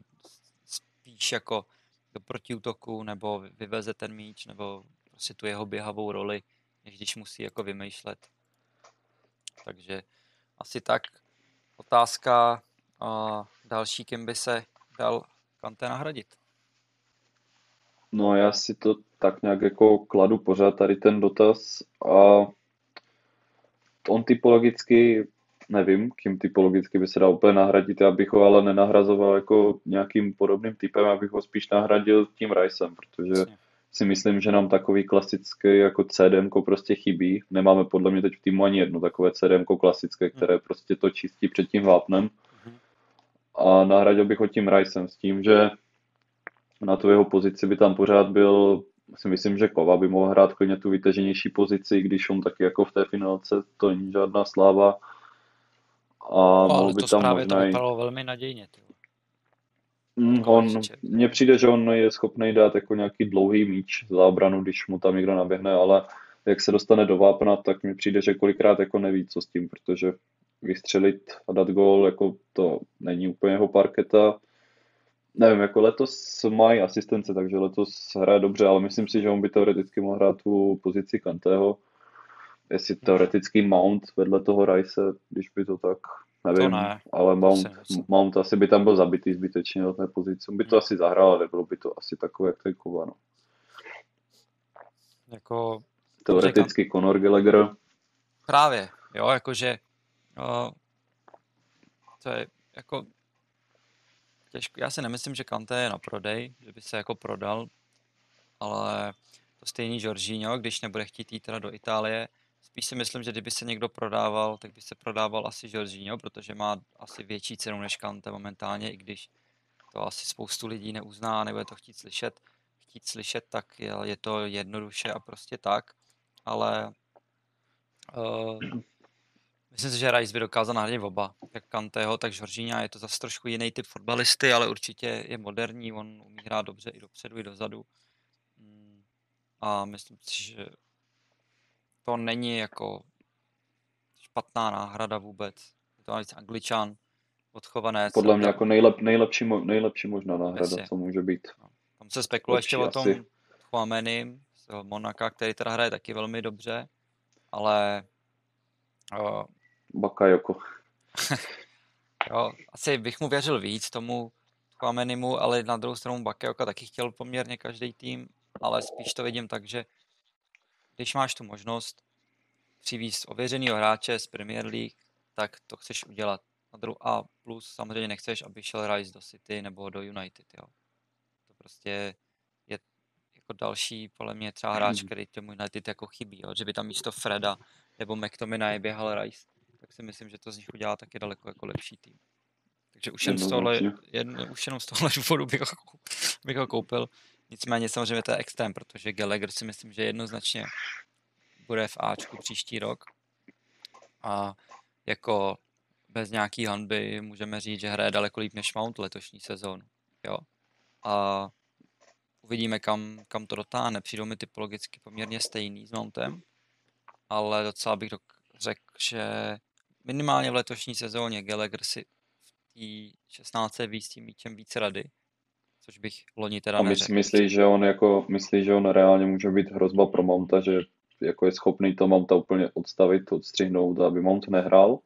spíš jako do protiútoku, nebo vyveze ten míč, nebo prostě tu jeho běhavou roli, než když musí jako vymýšlet. Takže asi tak. Otázka a další, kým by se dal Kante nahradit? No já si to tak nějak jako kladu pořád tady ten dotaz a on typologicky, nevím, kým typologicky by se dal úplně nahradit, já bych ho ale nenahrazoval jako nějakým podobným typem, abych ho spíš nahradil tím Ricem, protože si myslím, že nám takový klasický jako cé dé emko prostě chybí. Nemáme podle mě teď v týmu ani jedno takové cé dé emko klasické, které prostě to čistí před tím vápnem. A nahradil bych ho tím Ricem s tím, že na tu jeho pozici by tam pořád byl, si myslím, že Kova by mohl hrát klidně tu vytaženější pozici, když on taky jako v té finálce to není žádná sláva. A o, ale by to tam právě možná... to vypadalo velmi nadějně. On, mně přijde, že on je schopný dát jako nějaký dlouhý míč za obranu, když mu tam někdo naběhne, ale jak se dostane do vápna, tak mi přijde, že kolikrát jako neví, co s tím, protože vystřelit a dát gól, jako to není úplně jeho parketa. Nevím, jako letos mají asistence, takže letos hraje dobře, ale myslím si, že on by teoreticky mohl hrát tu pozici Kanteho. Jestli teoretický Mount vedle toho Rice, když by to tak... Nevím, to ne, ale Mount, Mount asi by tam byl zabitý zbytečně na té pozici. On by to asi zahrál, ale nebylo by to asi takové, jak to je Kova, no. Jako, teoreticky Conor Gallagher. Právě, jo, jakože uh, to je jako těžko. Já si nemyslím, že Kante je na prodej, že by se jako prodal, ale to stejný Jorginho, když nebude chtít jít teda do Itálie. Spíš si myslím, že kdyby se někdo prodával, tak by se prodával asi Jorginho, protože má asi větší cenu než Kante momentálně, i když to asi spoustu lidí neuzná, nebude to chtít slyšet. Chtít slyšet, tak je, je to jednoduše a prostě tak, ale uh, myslím si, že Rice by dokázal nahradit oba, jak Kanteho, tak Jorginho. Je to zase trošku jiný typ fotbalisty, ale určitě je moderní, on umí hrát dobře i dopředu, i dozadu. A myslím si, že to není jako špatná náhrada vůbec. Je to Angličan, odchované. Podle mě jako nejlep, nejlepší, nejlepší možná náhrada, co může být. No. Tam se spekuluje ještě o tom Chouameni z Monaka, který teda hraje taky velmi dobře, ale... Uh, Bakayoko. Jo, asi bych mu věřil víc tomu Chouamenimu, ale na druhou stranu Bakayoka taky chtěl poměrně každý tým, ale spíš to vidím tak, že když máš tu možnost přivízt ověřenýho hráče z Premier League, tak to chceš udělat. A plus samozřejmě nechceš, aby šel Rice do City nebo do United. Jo. To prostě je jako další, podle mě třeba hráč, který těm United jako chybí. Jo. Že by tam místo Freda nebo McTominay běhal Rice, tak si myslím, že to z nich udělá taky daleko jako lepší tým. Takže už jen, z tohle, jen, už jenom z tohle důvodu bych ho, bych ho koupil. Nicméně samozřejmě to je extrém, protože Gallagher si myslím, že jednoznačně bude v Ačku příští rok a jako bez nějaký hanby můžeme říct, že hraje daleko líp než Mount letošní sezónu, jo. A uvidíme, kam, kam to dotáhne. Přijdou mi typologicky poměrně stejný s Mountem, ale docela bych řekl, že minimálně v letošní sezóně Gallagher si v té šestnáctce víc tím míčem víc rady, což bych loni teda neřekl. A myslí, že on jako, myslí, že on reálně může být hrozba pro Mounta, že jako je schopný to Mounta úplně odstavit, odstřihnout, aby Mount nehrál,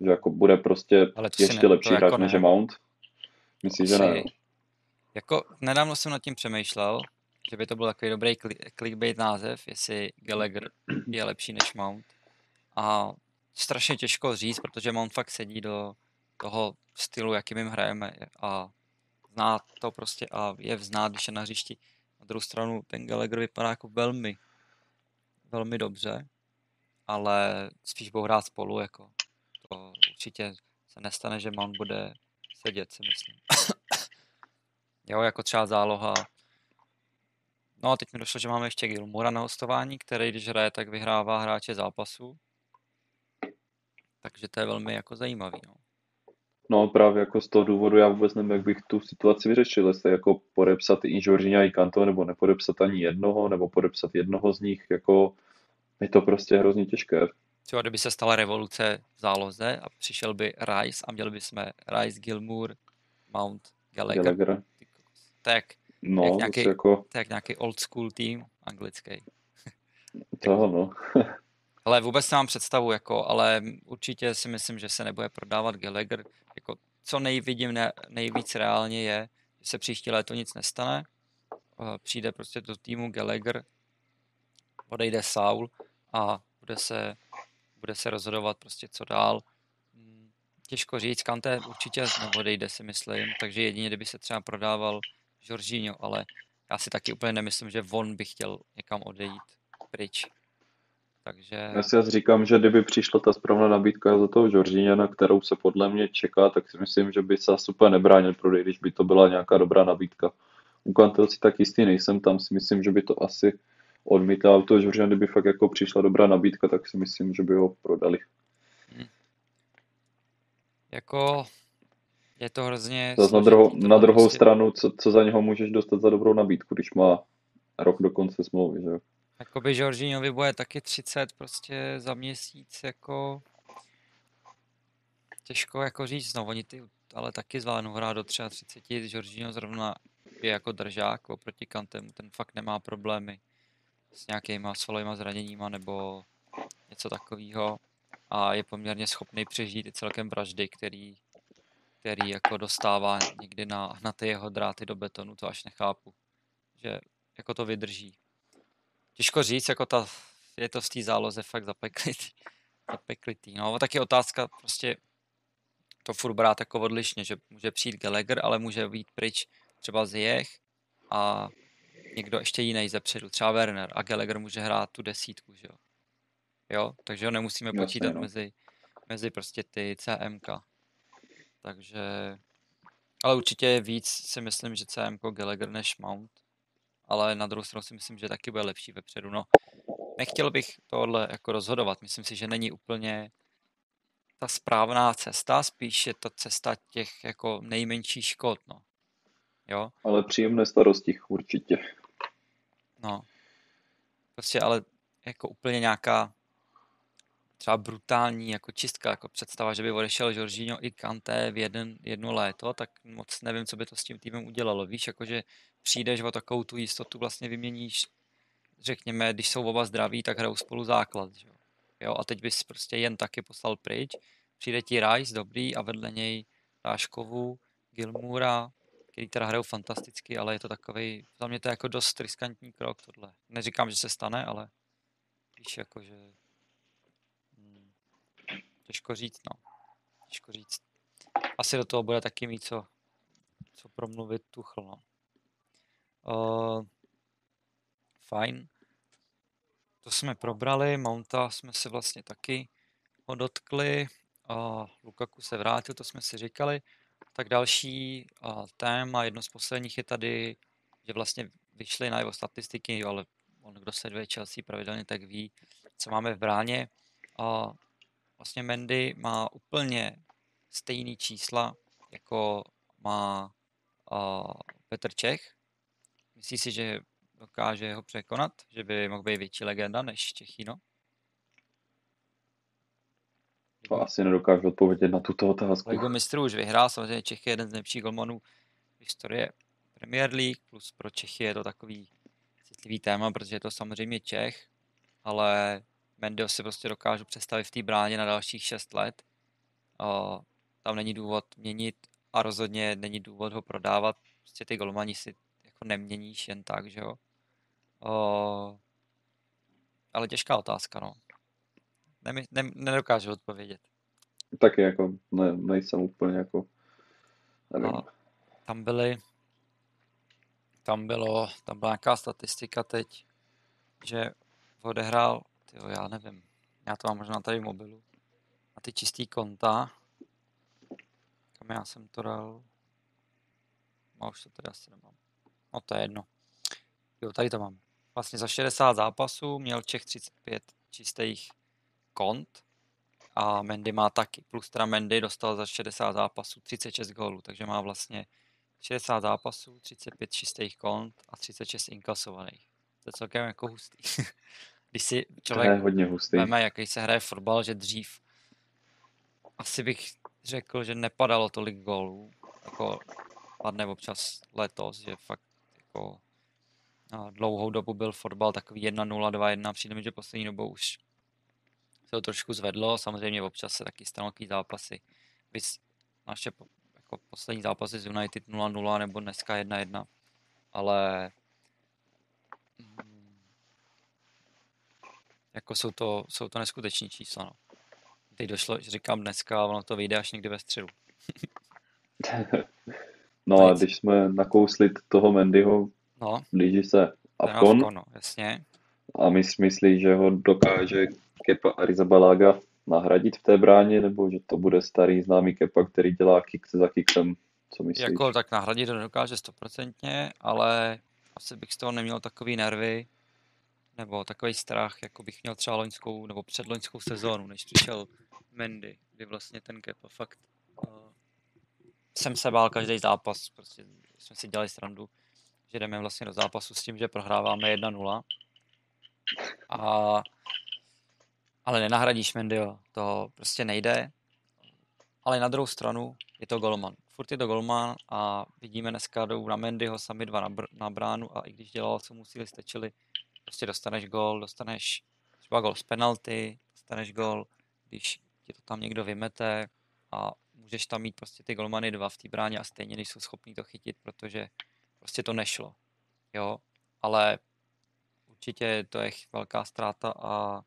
že jako bude prostě ještě ne, lepší hráč jako než ne. Mount. Myslíš, že ne? Jako nedávno jsem nad tím přemýšlel, že by to byl takový dobrý clickbait název, jestli Gallagher je lepší než Mount. A strašně těžko říct, protože Mount fakt sedí do toho stylu, jakým jim hrajeme a zná to prostě a je vznát, když je na hřišti. Na druhou stranu ten Gallagher vypadá jako velmi, velmi dobře, ale spíš budou hrát spolu, jako to určitě se nestane, že Mount bude sedět, si myslím. Jo, jako třeba záloha. No a teď mi došlo, že máme ještě Gilmoura na hostování, který když hraje, tak vyhrává hráče zápasu. Takže to je velmi jako zajímavý, no. No právě jako z toho důvodu já vůbec nevím, jak bych tu situaci vyřešil, jestli jako podepsat i Jorginho i Kanto, nebo nepodepsat ani jednoho, nebo podepsat jednoho z nich, jako je to prostě hrozně těžké. Třeba kdyby se stala revoluce v záloze a přišel by Rice a měli bychom Rice, Gilmour, Mount, Gallagher. Gallagher. Tak, no, jak nějaký, jako... tak nějaký old school tým anglický. Toho no. Ale vůbec nemám představu, jako, ale určitě si myslím, že se nebude prodávat Gallagher. Jako, co nejvidím ne, nejvíc reálně je, že se příští léto nic nestane přijde prostě do týmu Gallagher, odejde Saul a bude se, bude se rozhodovat prostě co dál. Těžko říct, Kante určitě neodejde, si myslím, takže jedině kdyby se třeba prodával Jorginho, ale já si taky úplně nemyslím, že on by chtěl někam odejít pryč. Takže... Já si říkám, že kdyby přišla ta správná nabídka za toho Jorginha, na kterou se podle mě čeká, tak si myslím, že by se super nebránil prodej, když by to byla nějaká dobrá nabídka. U Kanteho si tak jistý nejsem, tam si myslím, že by to asi odmítla, ale toho Jorginha, kdyby fakt jako přišla dobrá nabídka, tak si myslím, že by ho prodali. Hmm. Jako... Je to hrozně... Zas na druhou, na druhou prostě... stranu, co, co za něho můžeš dostat za dobrou nabídku, když má rok do konce smlouvy, že jo? Jakoby Jorginhovi bude taky třicet prostě za měsíc, jako... Těžko jako říct, no oni ty ale taky zvládnou hrát do třeba třiceti, Jorginho zrovna je jako držák oproti Kantemu, ten fakt nemá problémy s nějakýma svalovýma zraněníma nebo něco takového a je poměrně schopný přežít i celkem vraždy, který... který jako dostává někdy na, na ty jeho dráty do betonu, to až nechápu, že jako to vydrží. Těžko říct, jako ta, je to v té záloze fakt zapeklitý. zapeklitý. No, tak je otázka prostě to furt brát jako odlišně, že může přijít Gallagher, ale může být pryč třeba z Jech a někdo ještě jiný zepředu, třeba Werner a Gallagher může hrát tu desítku, že jo. Jo, takže ho nemusíme Jasně, počítat no. mezi, mezi prostě ty CMka. Takže, ale určitě je víc, si myslím, že C M K Gallagher než Mount, ale na druhou stranu si myslím, že taky bude lepší vepředu. No, nechtěl bych tohle jako rozhodovat, myslím si, že není úplně ta správná cesta, spíš je ta cesta těch jako nejmenších škod, no. Jo? Ale příjemné starosti, určitě. No, prostě ale jako úplně nějaká... třeba brutální jako čistka, jako představa, že by odešel Jorginho i Kanté v jeden, jedno léto, tak moc nevím, co by to s tím týmem udělalo. Víš, jakože přijdeš o takovou tu jistotu, vlastně vyměníš, řekněme, když jsou oba zdraví, tak hrajou spolu základ. Že? Jo, a teď bys prostě jen taky poslal pryč, přijde ti Rice, dobrý, a vedle něj Dáškovu, Gilmoura, který teda hrajou fantasticky, ale je to takovej, za mě to je jako dost riskantní krok tohle. Neříkám, že se stane, ale víš, jakože... Těžko říct, no. Těžko říct. Asi do toho bude taky mít co, co promluvit Tuchel, no. Uh, fajn. To jsme probrali, Mounta jsme se vlastně taky odotkli. Uh, Lukaku se vrátil, to jsme si říkali. Tak další uh, téma, jedno z posledních je tady, že vlastně vyšly na jeho statistiky, ale on, kdo sleduje Chelsea pravidelně, tak ví, co máme v bráně. Uh, Vlastně Mendy má úplně stejný čísla, jako má uh, Petr Čech. Myslí si, že dokáže ho překonat? Že by mohl být větší legenda než Čechino? To asi nedokážu odpovědět na tuto otázku. Ligu mistrů už vyhrál, samozřejmě Čech je jeden z nejlepších golmanů v historii Premier League, plus pro Čechy je to takový citlivý téma, protože je to samozřejmě Čech, ale... Mendyho si prostě dokážu představit v té bráně na dalších šest let. O, tam není důvod měnit a rozhodně není důvod ho prodávat. Prostě ty golmani si jako neměníš jen tak, že jo. O, ale těžká otázka, no. Ne, ne, nedokážu odpovědět. Taky jako, ne, nejsem úplně jako, nevím. Tam byly, tam bylo, tam byla nějaká statistika teď, že odehrál Jo, já nevím, já to mám možná tady v mobilu. A ty čistý konta, kam já jsem to dal, a už to tady asi nemám, no to je jedno. Jo, tady to mám. Vlastně za šedesát zápasů měl Čech třicet pět čistých kont a Mendy má taky. Plus teda Mendy dostal za šedesát zápasů třicet šest gólů, takže má vlastně šedesát zápasů, třicet pět čistých kont a třicet šest inkasovaných. To je celkem jako hustý. Když si člověk veme, jaký se hraje fotbal, že dřív asi bych řekl, že nepadalo tolik gólů, jako padne občas letos, že fakt jako dlouhou dobu byl fotbal takový jedna nula, dva jedna, přijde mi, že poslední dobou už se to trošku zvedlo, samozřejmě občas se taky stanou takový zápasy, Vys, naše po, jako poslední zápasy z United nula nula nebo dneska jedna jedna, ale Jako jsou to, jsou to neskuteční čísla, no. Teď došlo, říkám dneska, ono to vyjde až někdy ve středu. No a když jsme nakousli toho Mendyho, no, blíží se Afkon, Afkon no, jasně. A my si myslí, že ho dokáže Kepa Arrizabalaga nahradit v té bráně, nebo že to bude starý známý Kepa, který dělá kick za kicksem, co myslíš? Jako tak nahradit to dokáže stoprocentně, ale asi bych z toho neměl takový nervy, nebo takový strach, jako bych měl třeba loňskou nebo předloňskou sezónu, než přišel Mendy, kdy vlastně ten Kepa fakt uh, jsem se bál každý zápas, prostě jsme si dělali srandu, že jdeme vlastně do zápasu s tím, že prohráváme jedna nula, a ale nenahradíš Mendyho, to prostě nejde, ale na druhou stranu je to golman, furt je to golman a vidíme dneska jdou na Mendyho sami dva na, br- na bránu a i když dělal, co museli, stačili. Prostě dostaneš gól, dostaneš třeba gól z penalty, dostaneš gól, když ti to tam někdo vymete a můžeš tam mít prostě ty golmany dva v té bráně a stejně nejsou schopní to chytit, protože prostě to nešlo, jo, ale určitě to je velká ztráta a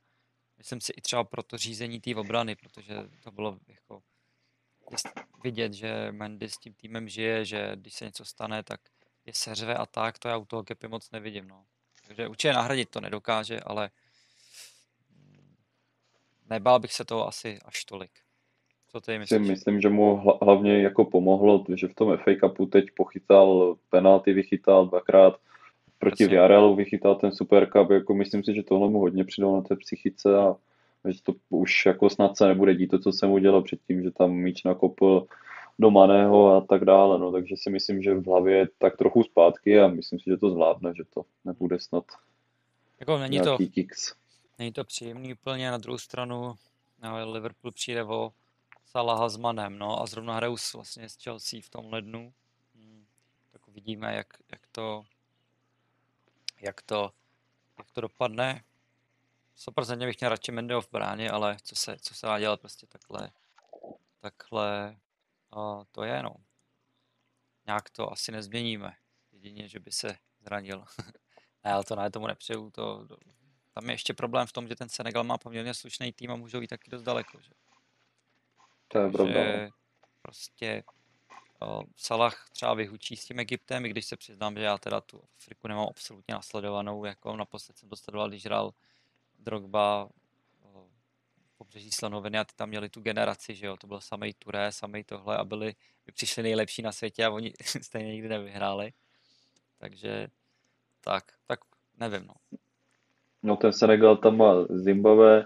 myslím si i třeba pro to řízení té obrany, protože to bylo jako vidět, že Mendy s tím týmem žije, že když se něco stane, tak je seřve a tak, to já u toho Kepy moc nevidím, no. Takže určitě nahradit to nedokáže, ale nebál bych se toho asi až tolik. Co ty myslíš? Myslím, že mu hlavně jako pomohlo, že v tom F A Cupu teď pochytal penalty, vychytal dvakrát, proti Villarrealu vychytal ten Super Cup, jako myslím si, že tohle mu hodně přidalo na té psychice a že to už jako snad se nebude dít to, co jsem udělal předtím, že tam míč nakopl do Maného a tak dále, no, takže si myslím, že v hlavě je tak trochu zpátky a myslím si, že to zvládne, že to nebude snad jako není to, kicks. Není to příjemný úplně, na druhou stranu Liverpool přijde o Salaha s Manem, no, a zrovna hrajou vlastně s Chelsea v tom lednu, tak uvidíme, jak, jak, to, jak, to, jak to dopadne. sto procent bych měl radši Mendyho v bráně, ale co se, co se dá dělat, prostě takhle, takhle a to je, no. Nějak to asi nezměníme. Jedině, že by se zranil. Ne, ale to ne, tomu nepřeju. To, to, tam je ještě problém v tom, že ten Senegal má poměrně slušný tým a můžou jít taky dost daleko, že? To je problém. Prostě o, Salah třeba vyhučí s tím Egyptem, i když se přiznám, že já teda tu Afriku nemám absolutně nasledovanou, jako naposled jsem to sledoval, když hrál Drogba Pobřeží Slonoviny a ty tam měli tu generaci, že jo, to byl samej Touré, samej tohle a byli, by přišli nejlepší na světě a oni stejně nikdy nevyhráli. Takže tak, tak nevím, no. No ten Senegal tam má Zimbabwe,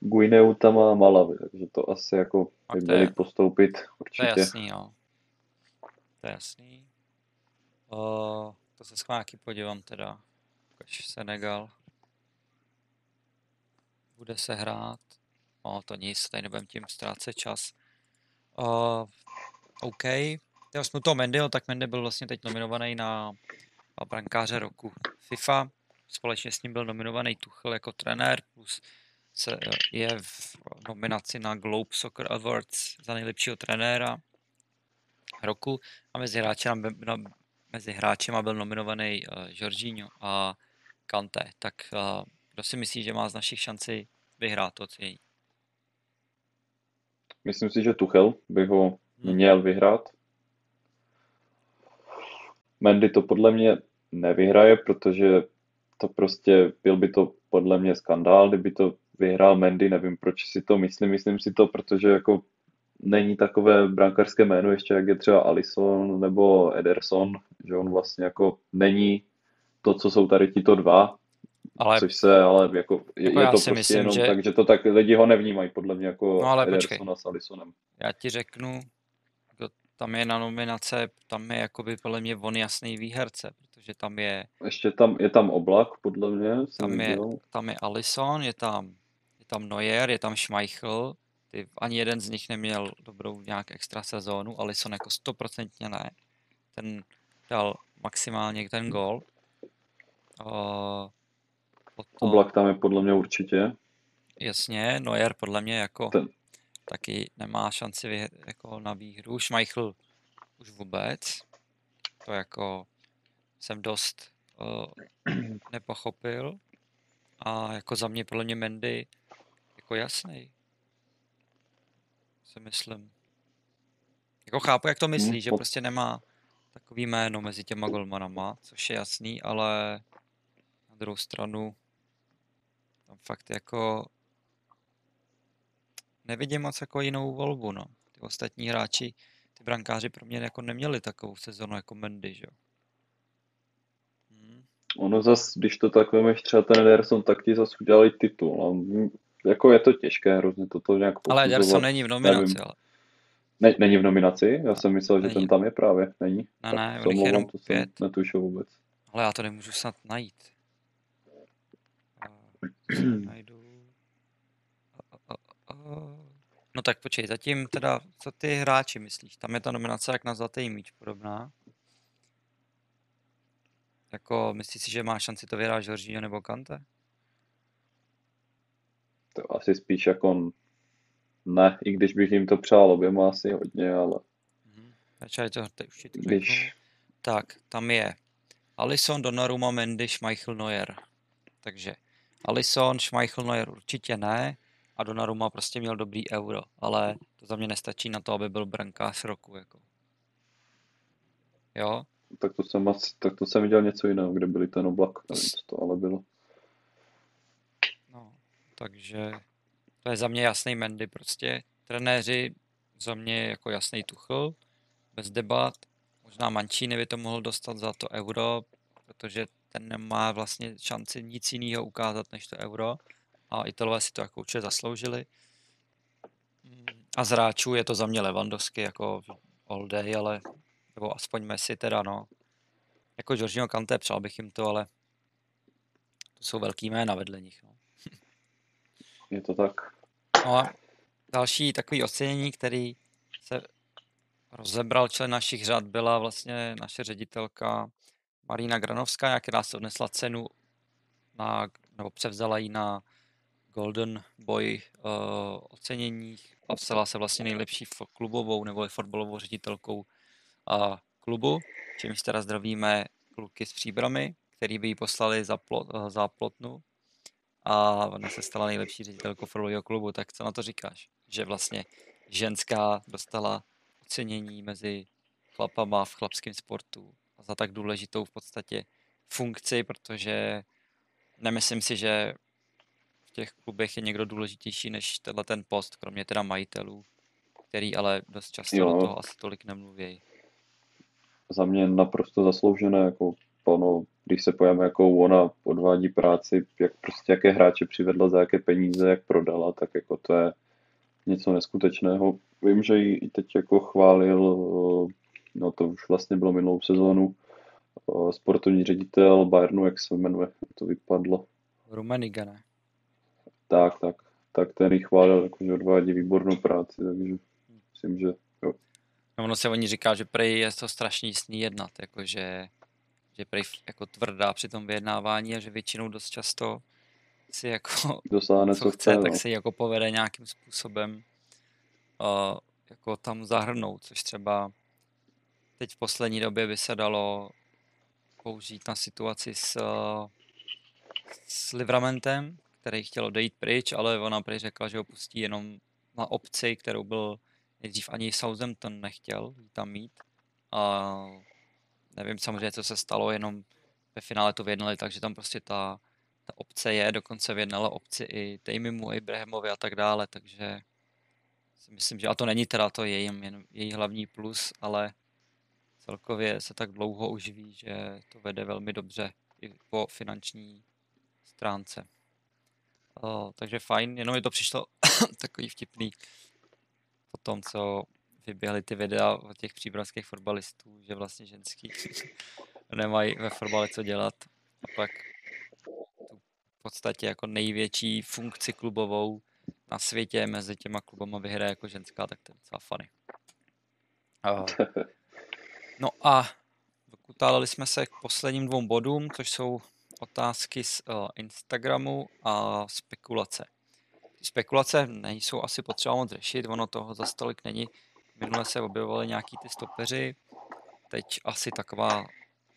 Guineu tam má Malawi, takže to asi jako by měli postoupit určitě. To je jasný, no. To je jasný. O, to se schválky podívám teda, když Senegal bude se hrát, no to nic, tady nebudem tím ztrácet čas. Uh, OK, já jsme toho Mendyho, tak Mendy byl vlastně teď nominovaný na brankáře roku FIFA, společně s ním byl nominovaný Tuchel jako trenér, plus se je v nominaci na Globe Soccer Awards za nejlepšího trenéra roku a mezi hráči mezi hráčema byl nominovaný uh, Jorginho a Kante, tak uh, kdo si myslí, že má z našich šanci vyhrát to ocenění? Myslím si, že Tuchel by ho měl vyhrát. Mendy to podle mě nevyhraje, protože to prostě byl by to podle mě skandál, kdyby to vyhrál Mendy, nevím proč si to myslím, myslím si to, protože jako není takové brankářské jméno ještě, jak je třeba Alisson nebo Ederson, že on vlastně jako není to, co jsou tady tito dva. Ale, což se, ale jako, je, jako je to prostě myslím, jenom že... tak, že to tak lidi ho nevnímají, podle mě, jako no, Edersona s Alisonem. Já ti řeknu, tam je na nominace, tam je jakoby podle mě on jasný výherce, protože tam je... Ještě tam, je tam Oblak, podle mě. Tam je, tam je Alisson, je tam, je tam Neuer, je tam Schmeichel, ty, ani jeden z nich neměl dobrou nějak extra sezónu, Alisson jako stoprocentně ne, ten dal maximálně ten gól. Uh, Potom... Oblak tam je podle mě určitě. Jasně, Neuer podle mě jako ten taky nemá šanci vyhr, jako na výhru. Schmeichel už vůbec. To jako jsem dost uh, nepochopil. A jako za mě, podle mě Mendy, jako jasnej. Si myslím. Jako chápu, jak to myslí, že prostě nemá takový jméno mezi těma golmanama, což je jasný, ale na druhou stranu tam fakt jako nevidím moc jako jinou volbu, no. Ty ostatní hráči, ty brankáři pro mě jako neměli takovou sezonu jako Mendy, že jo. Hmm. Ono zas, když to tak vemeš třeba ten Ederson, tak ti zas udělali titul. Jako je to těžké hrozně toto nějak posuzovat. Ale Ederson není v nominaci, ale... Ne, není v nominaci? Já jsem myslel, není. Že ten tam je právě. Není. Ne, tak ne, on jich jenom to pět. Jsem netušil vůbec. Ale já to nemůžu snad najít. Najdu. No tak počkej, zatím teda, co ty hráči myslíš? Tam je ta nominace jak na zlatý míč podobná. Jako, myslíš si, že má šanci to vyhrát Jorginho nebo Kante? To asi spíš jako ne, i když bych jim to přál oběma asi hodně, ale... Začali to teď už to když... Tak, tam je Alisson, Donnarumma, Mendy, Schmeichel, Neuer. Takže Alisson, Schmeichel, Neuer určitě ne. A Donnarumma prostě měl dobrý euro, ale to za mě nestačí na to, aby byl brankář roku, jako. Jo? Tak to jsem, asi, tak to jsem viděl něco jiného, kde byly ten oblak, nevím, co to ale bylo. No, takže to je za mě jasný Mendy prostě. Trenéři za mě jako jasný Tuchel, bez debat. Možná Mancini by to mohl dostat za to euro, protože ten nemá vlastně šanci nic jiného ukázat než to euro. A Italové si to jako určitě zasloužili. A z hráčů je to za mě Lewandowski jako all day, ale nebo aspoň Messi teda, no. Jako Jorginho, Kanté, přál bych jim to, ale to jsou velký jména vedle nich, no. Je to tak. No a další takový ocenění, který se rozebral člen našich řad, byla vlastně naše ředitelka Marina Granovská, která se odnesla cenu na, nebo převzala ji na Golden Boy uh, oceněních a vstala se vlastně nejlepší klubovou nebo fotbalovou ředitelkou uh, klubu, čímž teda zdravíme kluky s Příbrami, který by ji poslali za, plot, uh, za plotnu a ona se stala nejlepší ředitelkou fotbalového klubu. Tak co na to říkáš? Že vlastně ženská dostala ocenění mezi chlapama v chlapském sportu a za tak důležitou v podstatě funkci, protože nemyslím si, že v těch klubech je někdo důležitější než tenhle ten post, kromě teda majitelů, který ale dost často jo. Do toho asi tolik nemluví. Za mě naprosto zasloužené, jako panu, když se pojeme, jako ona odvádí práci, jak prostě jaké hráče přivedla, za jaké peníze, jak prodala, tak jako to je něco neskutečného. Vím, že ji teď jako chválil, no to už vlastně bylo minulou sezónu, sportovní ředitel Bayernu, jak se jmenuje, to vypadlo. Rummenigge, ne? Tak, tak, tak ten jich chválil, jakože odvádí výbornou práci, takže myslím, že jo. No ono se oni říká, že prej je to strašně sní jednat, jakože že prej jako tvrdá při tom vyjednávání a že většinou dost často si jako dosáhne, co, co chce, chce tak no. Se jako povede nějakým způsobem uh, jako tam zahrnout, což třeba teď v poslední době by se dalo použít na situaci s, uh, s Livramentem, který chtěl odejít pryč, ale ona prý řekla, že ho pustí jenom na opci, kterou byl nejdřív ani Southampton nechtěl tam mít. A nevím samozřejmě, co se stalo, jenom ve finále to vyjednali, takže tam prostě ta, ta opce je, dokonce vyjednala opci i Tejmimu, Ibrahimovi a tak dále, takže si myslím, že a to není teda to její, její hlavní plus, ale celkově se tak dlouho už ví, že to vede velmi dobře i po finanční stránce. Oh, takže fajn, jenom mi to přišlo takový vtipný po tom, co vyběhly ty videa od těch příbramských fotbalistů, že vlastně ženský nemají ve fotbale co dělat. A pak v podstatě jako největší funkci klubovou na světě mezi těma klubama vyhraje jako ženská, tak to je docela funny. Oh. No a dokutáleli jsme se k posledním dvou bodům, což jsou otázky z uh, Instagramu a spekulace. Spekulace nejsou asi potřeba moc řešit, ono toho zas tolik není. Minule se objevovali nějaký ty stopeři, teď asi taková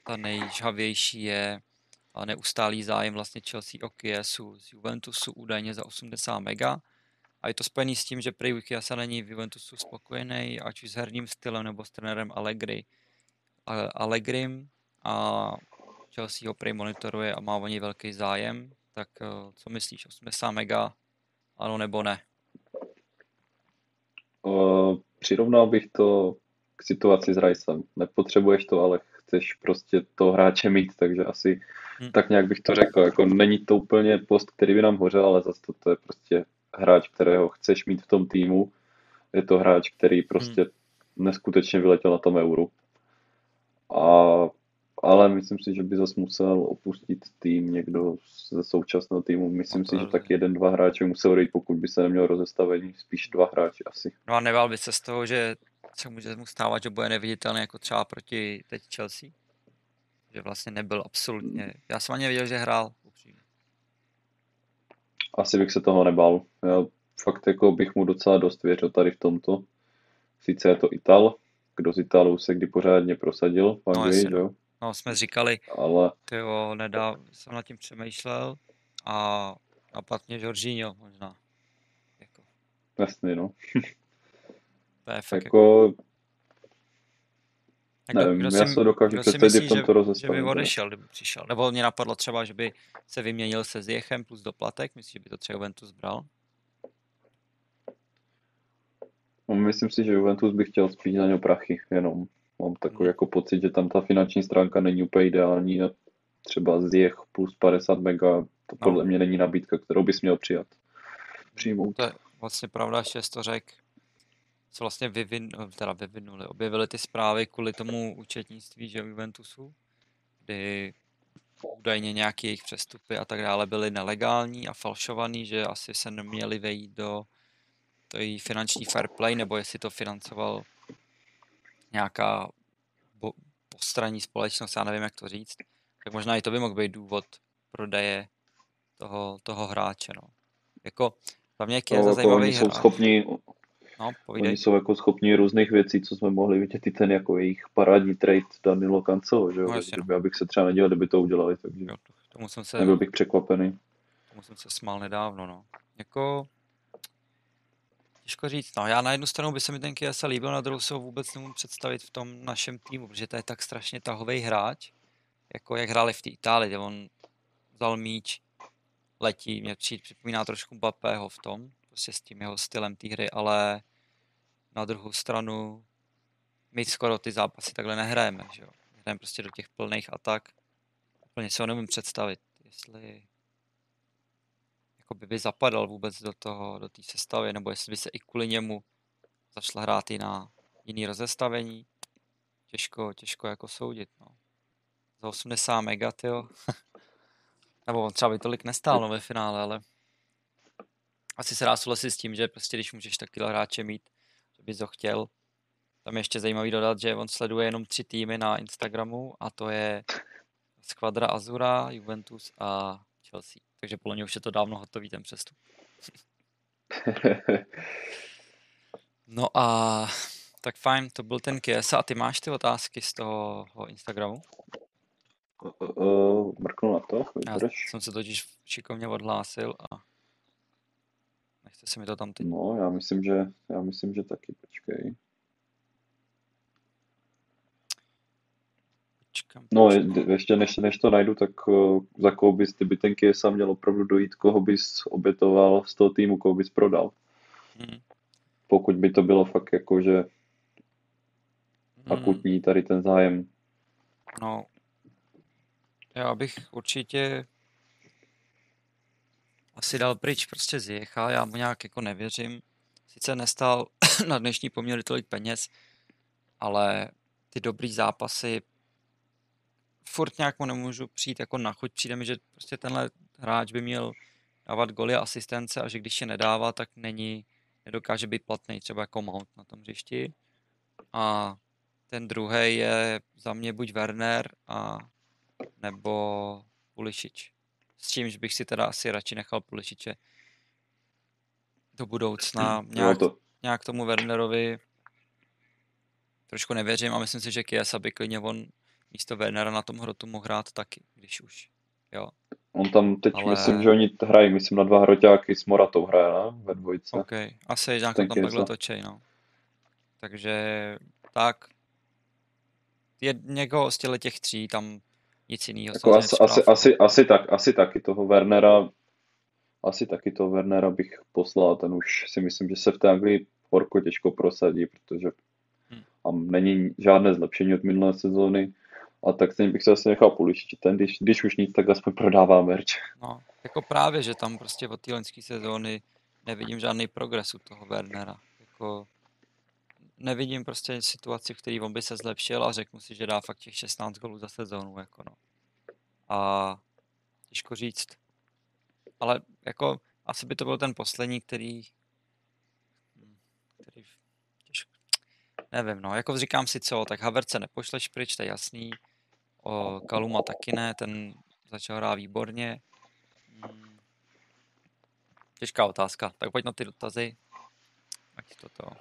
ta nejžhavější je a neustálý zájem vlastně Chelsea o Kiesu z Juventusu údajně za osmdesát mega. A je to spojený s tím, že prý Kiesa není v Juventusu spokojený, ať už s herním stylem nebo s trenérem Allegri. Allegrim a Chelsea ho prý monitoruje a má o něj velký zájem. Tak co myslíš, osmdesát mega, ano nebo ne? Uh, přirovnal bych to k situaci s Ricem. Nepotřebuješ to, ale chceš prostě toho hráče mít, takže asi hmm. tak nějak bych to řekl. Jako není to úplně post, který by nám hořel, ale zase to, to je prostě hráč, kterého chceš mít v tom týmu. Je to hráč, který prostě hmm. neskutečně vyletěl na tom euru. A, ale myslím si, že by zase musel opustit tým někdo ze současného týmu. Myslím no si, že tak jeden, dva hráče musel odejít, pokud by se neměl rozestavení, spíš dva hráči asi. No a nebál by se z toho, že se může mu stávat, že bude neviditelný jako třeba proti teď Chelsea? Že vlastně nebyl absolutně... Já jsem ani nevěděl, že hrál. Upřímně. Asi bych se toho nebál. Já fakt jako bych mu docela dost věřil tady v tomto. Sice je to Ital, kdo z Italů se kdy pořádně prosadil v Anglii, no, jo? No, jsme říkali, ale... tyjo, nedá, jsem nad tím přemýšlel a napadně Jorginho možná. Jako. Jasný, no. To je fakt jako... jako... Nevím, kdo já si, se dokážu představit v tomto rozestavení. Že by odešel, kdyby přišel. Nebo mě napadlo třeba, že by se vyměnil se Zjechem plus doplatek. Myslím, že by to třeba Juventus bral. Myslím si, že Juventus by chtěl spíš na něj prachy, jenom mám takový jako pocit, že tam ta finanční stránka není úplně ideální. Třeba Zjech plus padesát mega, to podle no. mě není nabídka, kterou bys měl přijat. Přijmout. To je vlastně pravda, že to řekl. Se vlastně vyvin, teda vyvinuli, objevily ty zprávy kvůli tomu účetnictví, že Juventusu, kdy údajně nějaké jejich přestupy a tak dále byly nelegální a falšovaný, že asi se neměli vejít do to je finanční fair play, nebo jestli to financoval nějaká bo- postranní společnost, já nevím, jak to říct, tak možná i to by mohl být důvod prodeje toho, toho hráče. No. Jako, za mě je no, za zajímavý oni jsou hráč. Schopni, no, oni jsou jako schopni různých věcí, co jsme mohli vidět, i ten jako jejich parádní trade Danilo Cancelo, že no, jasně, kdyby, no. abych se třeba nedělal, kdyby to udělali, takže jo, tomu jsem se, nebyl bych překvapený. Tomu jsem se smál nedávno, no. Jako... Těžko říct, no já na jednu stranu by se mi ten Kiesa líbil, na druhou se ho vůbec nemůžu představit v tom našem týmu, protože to je tak strašně tahovej hráč, jako jak hráli v té Itálii, kde on vzal míč, letí, mě připomíná trošku Mbappého v tom, prostě s tím jeho stylem té hry, ale na druhou stranu my skoro ty zápasy takhle nehrajeme, že jo, hrajeme prostě do těch plných atak, úplně se ho nemůžu představit, jestli... by by zapadal vůbec do toho, do té sestavy, nebo jestli by se i kvůli němu začala hrát i na jiný rozestavení. Těžko, těžko jako soudit, no. Za osmdesát mega, tyjo. Nebo on třeba by tolik nestál no, ve finále, ale asi se dá souhlasit s tím, že prostě když můžeš takovýhle hráče mít, že bys ho chtěl. Tam je ještě zajímavý dodat, že on sleduje jenom tři týmy na Instagramu a to je Squadra Azura, Juventus a Chelsea. Takže podle mě už je to dávno hotový ten přestup. No a tak fajn, to byl ten Kiesa. A ty máš ty otázky z toho Instagramu? Uh, uh, mrknu na to. Já jsem se totiž šikovně odhlásil a nechce se mi to tam teď. No, já myslím, že, já myslím, že taky. Počkej. No, ještě než, než to najdu, tak uh, za koho bys, ty by ten Kiesa měl opravdu dojít, koho bys obětoval z toho týmu, koho bys prodal. Hmm. Pokud by to bylo fakt jakože hmm. akutní tady ten zájem. No, já bych určitě asi dal pryč prostě Zjecha, já mu nějak jako nevěřím. Sice nestál na dnešní poměry tolik peněz, ale ty dobrý zápasy furt nějak mu nemůžu přijít jako na chuť. Přijde mi, že prostě tenhle hráč by měl dávat goly a asistence a že když je nedává, tak není, nedokáže být platný, třeba jako Mount na tom hřišti. A ten druhý je za mě buď Werner a nebo Pulišič. S čímž bych si teda asi radši nechal Pulišiče do budoucna. Nějak, to. nějak tomu Wernerovi trošku nevěřím a myslím si, že Kiesa by klidně on místo Wernera na tom hrotu mohl hrát taky, když už jo. On tam teď ale... myslím, že oni hrají, myslím na dva hroťáky s Moratou hraje, ne? Ve dvojce. OK, asi nějak tam takhle točej, no. Takže tak, je někoho z těch tří, tam nic jinýho. Jako asi, asi, asi, asi, tak, asi taky toho Wernera, asi taky toho Wernera bych poslal, ten už si myslím, že se v té Anglii horko těžko prosadí, protože hmm. tam není žádné zlepšení od minulé sezóny. A tak ten bych se asi nechal Pulišiče, ten, když, když už nic, tak aspoň prodává merch. No, jako právě, že tam prostě od té loňské sezóny nevidím žádný progres u toho Wernera. Jako nevidím prostě situaci, v které on by se zlepšil a řeknu si, že dá fakt těch šestnáct gólů za sezónu, jako no. A těžko říct. Ale jako asi by to byl ten poslední, který... který těžko, nevím, no, jako říkám si co, tak Havertze nepošleš pryč, to je jasný. O Kaluma taky ne, ten začal hrát výborně. Těžká otázka, tak pojď na ty dotazy. Ať toto...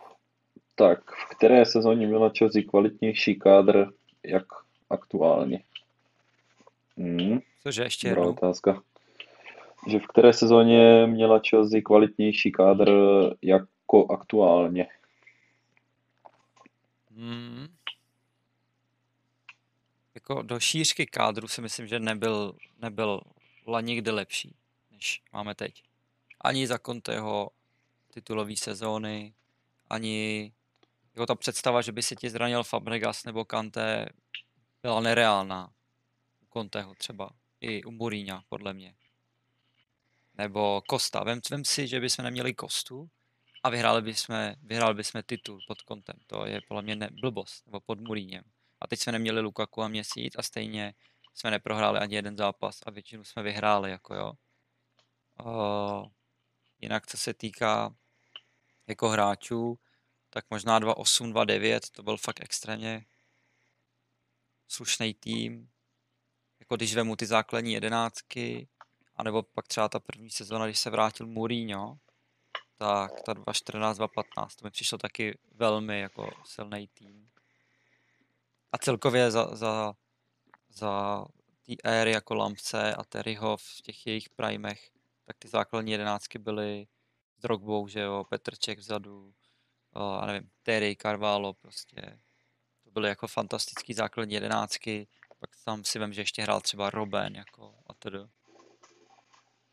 Tak, v které sezóně měla Chelsea kvalitnější kádr, jak aktuálně? Hmm. Cože, ještě jednou? Dobrá otázka. Že v které sezóně měla Chelsea kvalitnější kádr, jako aktuálně? Hmm. Jako do šířky kádru si myslím, že nebyl, nebyl nikdy lepší, než máme teď. Ani za Conteho titulové sezóny, ani... Jako ta představa, že by se ti zranil Fabregas nebo Kante, byla nereálná. U Conteho třeba. I u Mourinha, podle mě. Nebo Kosta. Vem, vem si, že bychom neměli Kostu a vyhráli bychom, vyhráli bychom titul pod Contem. To je podle mě ne, blbost. Nebo pod Mourinhem. A teď jsme neměli Lukaku a měsíc a stejně jsme neprohráli ani jeden zápas a většinu jsme vyhráli. Jako jo. Uh, jinak, co se týká jako hráčů, tak možná dva osm dva devět, to byl fakt extrémně slušný tým. Jako když vemu ty základní jedenáctky, anebo pak třeba ta první sezona, když se vrátil Mourinho, tak ta dva čtrnáct dva patnáct, to mi přišlo taky velmi jako silný tým. A celkově za, za, za té éry jako Lampce a Terryho v těch jejich primech, tak ty základní jedenáctky byly s Drogbou, že jo, Petrček vzadu, a nevím, Terry, Carvalho, prostě to byly jako fantastický základní jedenáctky, pak tam si vem, že ještě hrál třeba Robben, jako a tedy.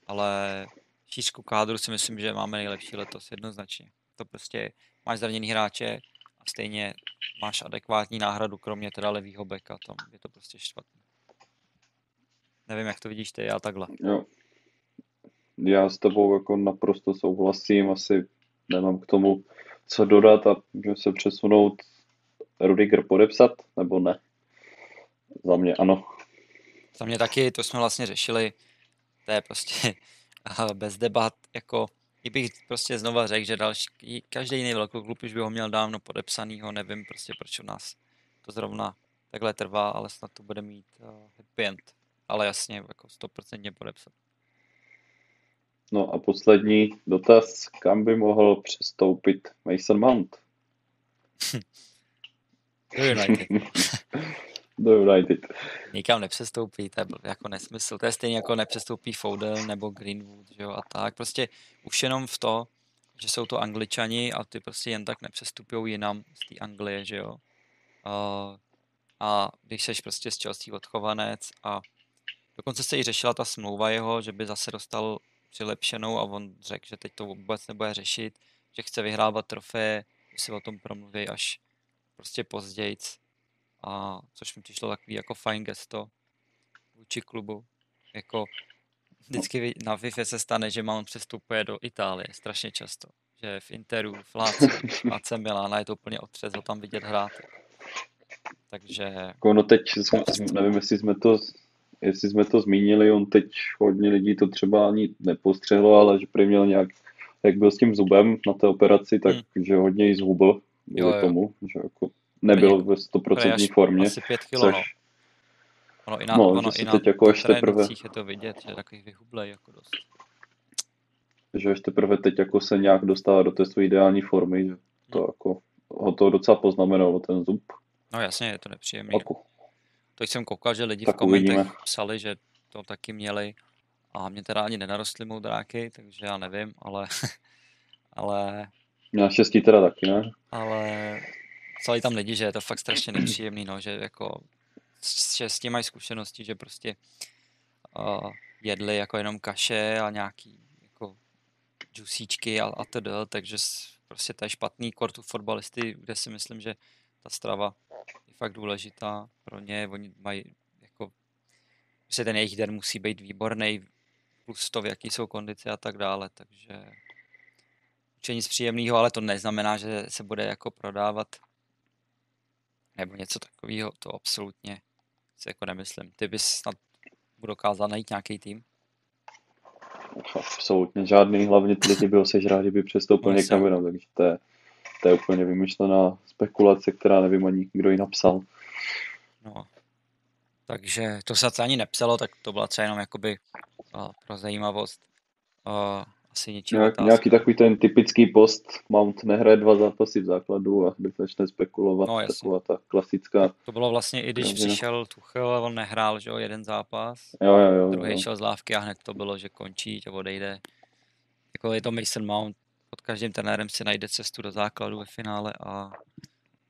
Ale šířku kádru si myslím, že máme nejlepší letos, jednoznačně. To prostě máš zraněný hráče a stejně máš adekvátní náhradu, kromě teda levýho beka, tam je to prostě špatný. Nevím, jak to vidíš ty, já takhle. Jo. Já s tebou jako naprosto souhlasím, asi nemám k tomu co dodat a můžeme se přesunout. Rudiger podepsat, nebo ne? Za mě ano. Za mě taky, to jsme vlastně řešili. To je prostě bez debat. Jako, i bych prostě znova řekl, že další, každý jiný velkoklub už by ho měl dávno podepsanýho, nevím prostě proč u nás to zrovna takhle trvá, ale snad to bude mít uh, happy end. Ale jasně, jako sto procent podepsat. No a poslední dotaz, kam by mohl přestoupit Mason Mount? Do United. Do United. Nikam nepřestoupí, to je jako nesmysl. To je stejně jako nepřestoupí Foden nebo Greenwood, že jo, a tak. Prostě už jenom v to, že jsou to Angličani a ty prostě jen tak nepřestupujou jinam z té Anglie, že jo. A, a když seš prostě z Chelsea odchovanec a dokonce se i řešila ta smlouva jeho, že by zase dostal přilepšenou a on řekl, že teď to vůbec nebude řešit, že chce vyhrávat trofeje, že si o tom promluví až prostě pozdějc. A což mi přišlo takový jako fajn gesto vůči klubu. Jako vždycky na FIFA se stane, že Mount přestupuje do Itálie strašně často. Že v Interu, v Láci, v A C Milána je to úplně otřes ho tam vidět hrát. Takže... No teď, jsme, nevím, jestli jsme to... Jestli jsme to zmínili, on teď hodně lidí to třeba ani nepostřehlo, ale že prý měl nějak, jak byl s tím zubem na té operaci, tak hmm. že hodně jí zhubl kvůli tomu, že jako nebyl ve stoprocentní formě. Asi pět kilo, což... no. I na, no, ono, že i na teď jako trénincích je to vidět, že takový vyhublej jako dost. Že ještě teprve teď jako se nějak dostává do té své ideální formy, že to hmm. jako ho to docela poznamenalo, ten zub. No jasně, je to nepříjemný. Jako... Teď jsem koukal, že lidi tak v komentech uvidíme. Psali, že to taky měli. A mě teda ani nenarostly moudráky, takže já nevím, ale... ale naštěstí teda taky, ne? Ale celý tam lidi, že je to fakt strašně nepříjemný, no, že jako... Že s tím mají zkušenosti, že prostě uh, jedli jako jenom kaše a nějaký jako džusíčky a, a td. Takže prostě to je špatný kort u fotbalisty, kde si myslím, že ta strava je fakt důležitá pro ně. Oni mají jako... Prostě ten jejich den musí být výborný, plus to, v jaký jsou kondice a tak dále, takže určitě nic příjemného, ale to neznamená, že se bude jako prodávat nebo něco takového, to absolutně si jako nemyslím. Ty bys snad dokázal najít nějaký tým? Absolutně žádný, hlavně ty lidi by ho sežrali, kdyby přestoupil někam jinam, takže to je, to je úplně vymyšlená spekulace, která nevím ani, kdo ji napsal. No, takže to se ani nepsalo, tak to byla třeba jenom jakoby uh, pro zajímavost. Uh, asi něčí Nějak, nějaký takový ten typický post, Mount nehraje dva zápasy v základu a když začne spekulovat, no, taková ta klasická... To bylo vlastně i když přišel Tuchel a on nehrál, že jo, jeden zápas, jo, jo, jo, druhý jo. šel z lávky a hned to bylo, že končí, že odejde. Jako je to Mason Mount, pod každým trenérem si najde cestu do základu ve finále a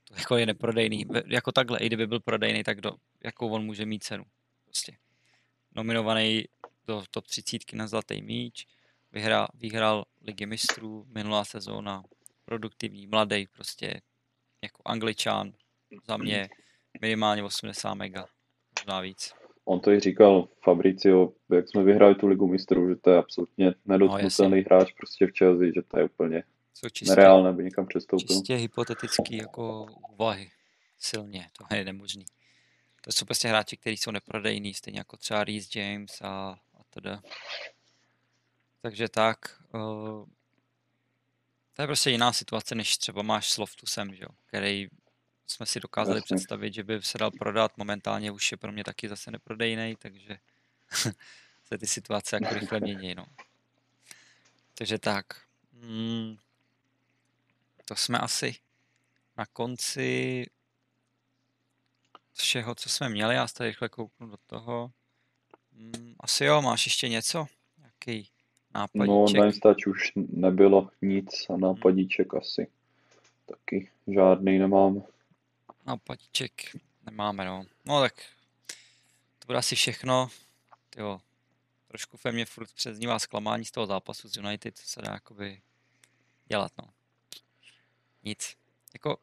to jako je neprodejný. Jako takhle, i kdyby byl prodejný, tak do, jakou on může mít cenu. Prostě nominovaný do top třicet na zlatý míč, Vyhrál, vyhrál Ligy mistrů, minulá sezóna, produktivní, mladý, prostě jako Angličan, za mě minimálně osmdesát mega, možná víc. On to i říkal, Fabricio, jak jsme vyhráli tu Ligu mistrů, že to je absolutně nedotknutelný no, hráč prostě v Chelsea, že to je úplně čistě, nereálné, aby někam přestoupil. Čistě hypotetický jako úvahy, silně, to je nemožný. To jsou prostě hráči, kteří jsou neprodejní, stejně jako třeba Reese James a, a teda. Takže tak, uh, to je prostě jiná situace, než třeba máš s Loftusem, že jo, který jsme si dokázali Jasně. představit, že by se dal prodat, momentálně už je pro mě taky zase neprodejnej, takže se ty situace jako rychle mění, no. Takže tak, mm, to jsme asi na konci všeho, co jsme měli, já se tady rychle kouknu do toho. Mm, asi jo, máš ještě něco? Jaký? Nápadíček. No, na Instač už nebylo nic a nápadíček hmm. asi taky žádný nemám. Nápadíček nemáme, no. No tak to bude asi všechno. Tyjo, trošku ve mně furt přeznívá zklamání z toho zápasu z United, co se dá jakoby dělat, no. Nic. Jako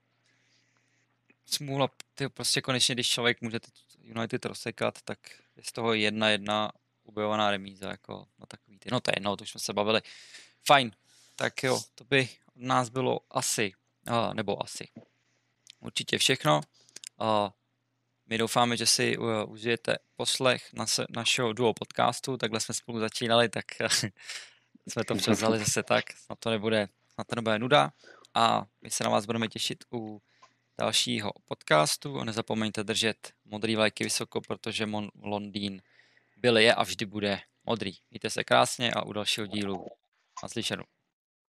smůla, tyjo, prostě konečně, když člověk může United rozsekat, tak je z toho jedna jedna ubojovaná remíza, jako na takový ty, no to je jedno, to už jsme se bavili. Fajn, tak jo, to by od nás bylo asi, uh, nebo asi, určitě všechno. Uh, my doufáme, že si uh, užijete poslech nas- našeho duo podcastu, takhle jsme spolu začínali, tak jsme to převzali zase tak, snad to nebude, snad to nebude nuda a my se na vás budeme těšit u dalšího podcastu. Nezapomeňte držet modrý vlajky vysoko, protože Mon- Londýn byl, je a vždy bude modrý. Mějte se krásně a u dalšího dílu. Naslyšenou.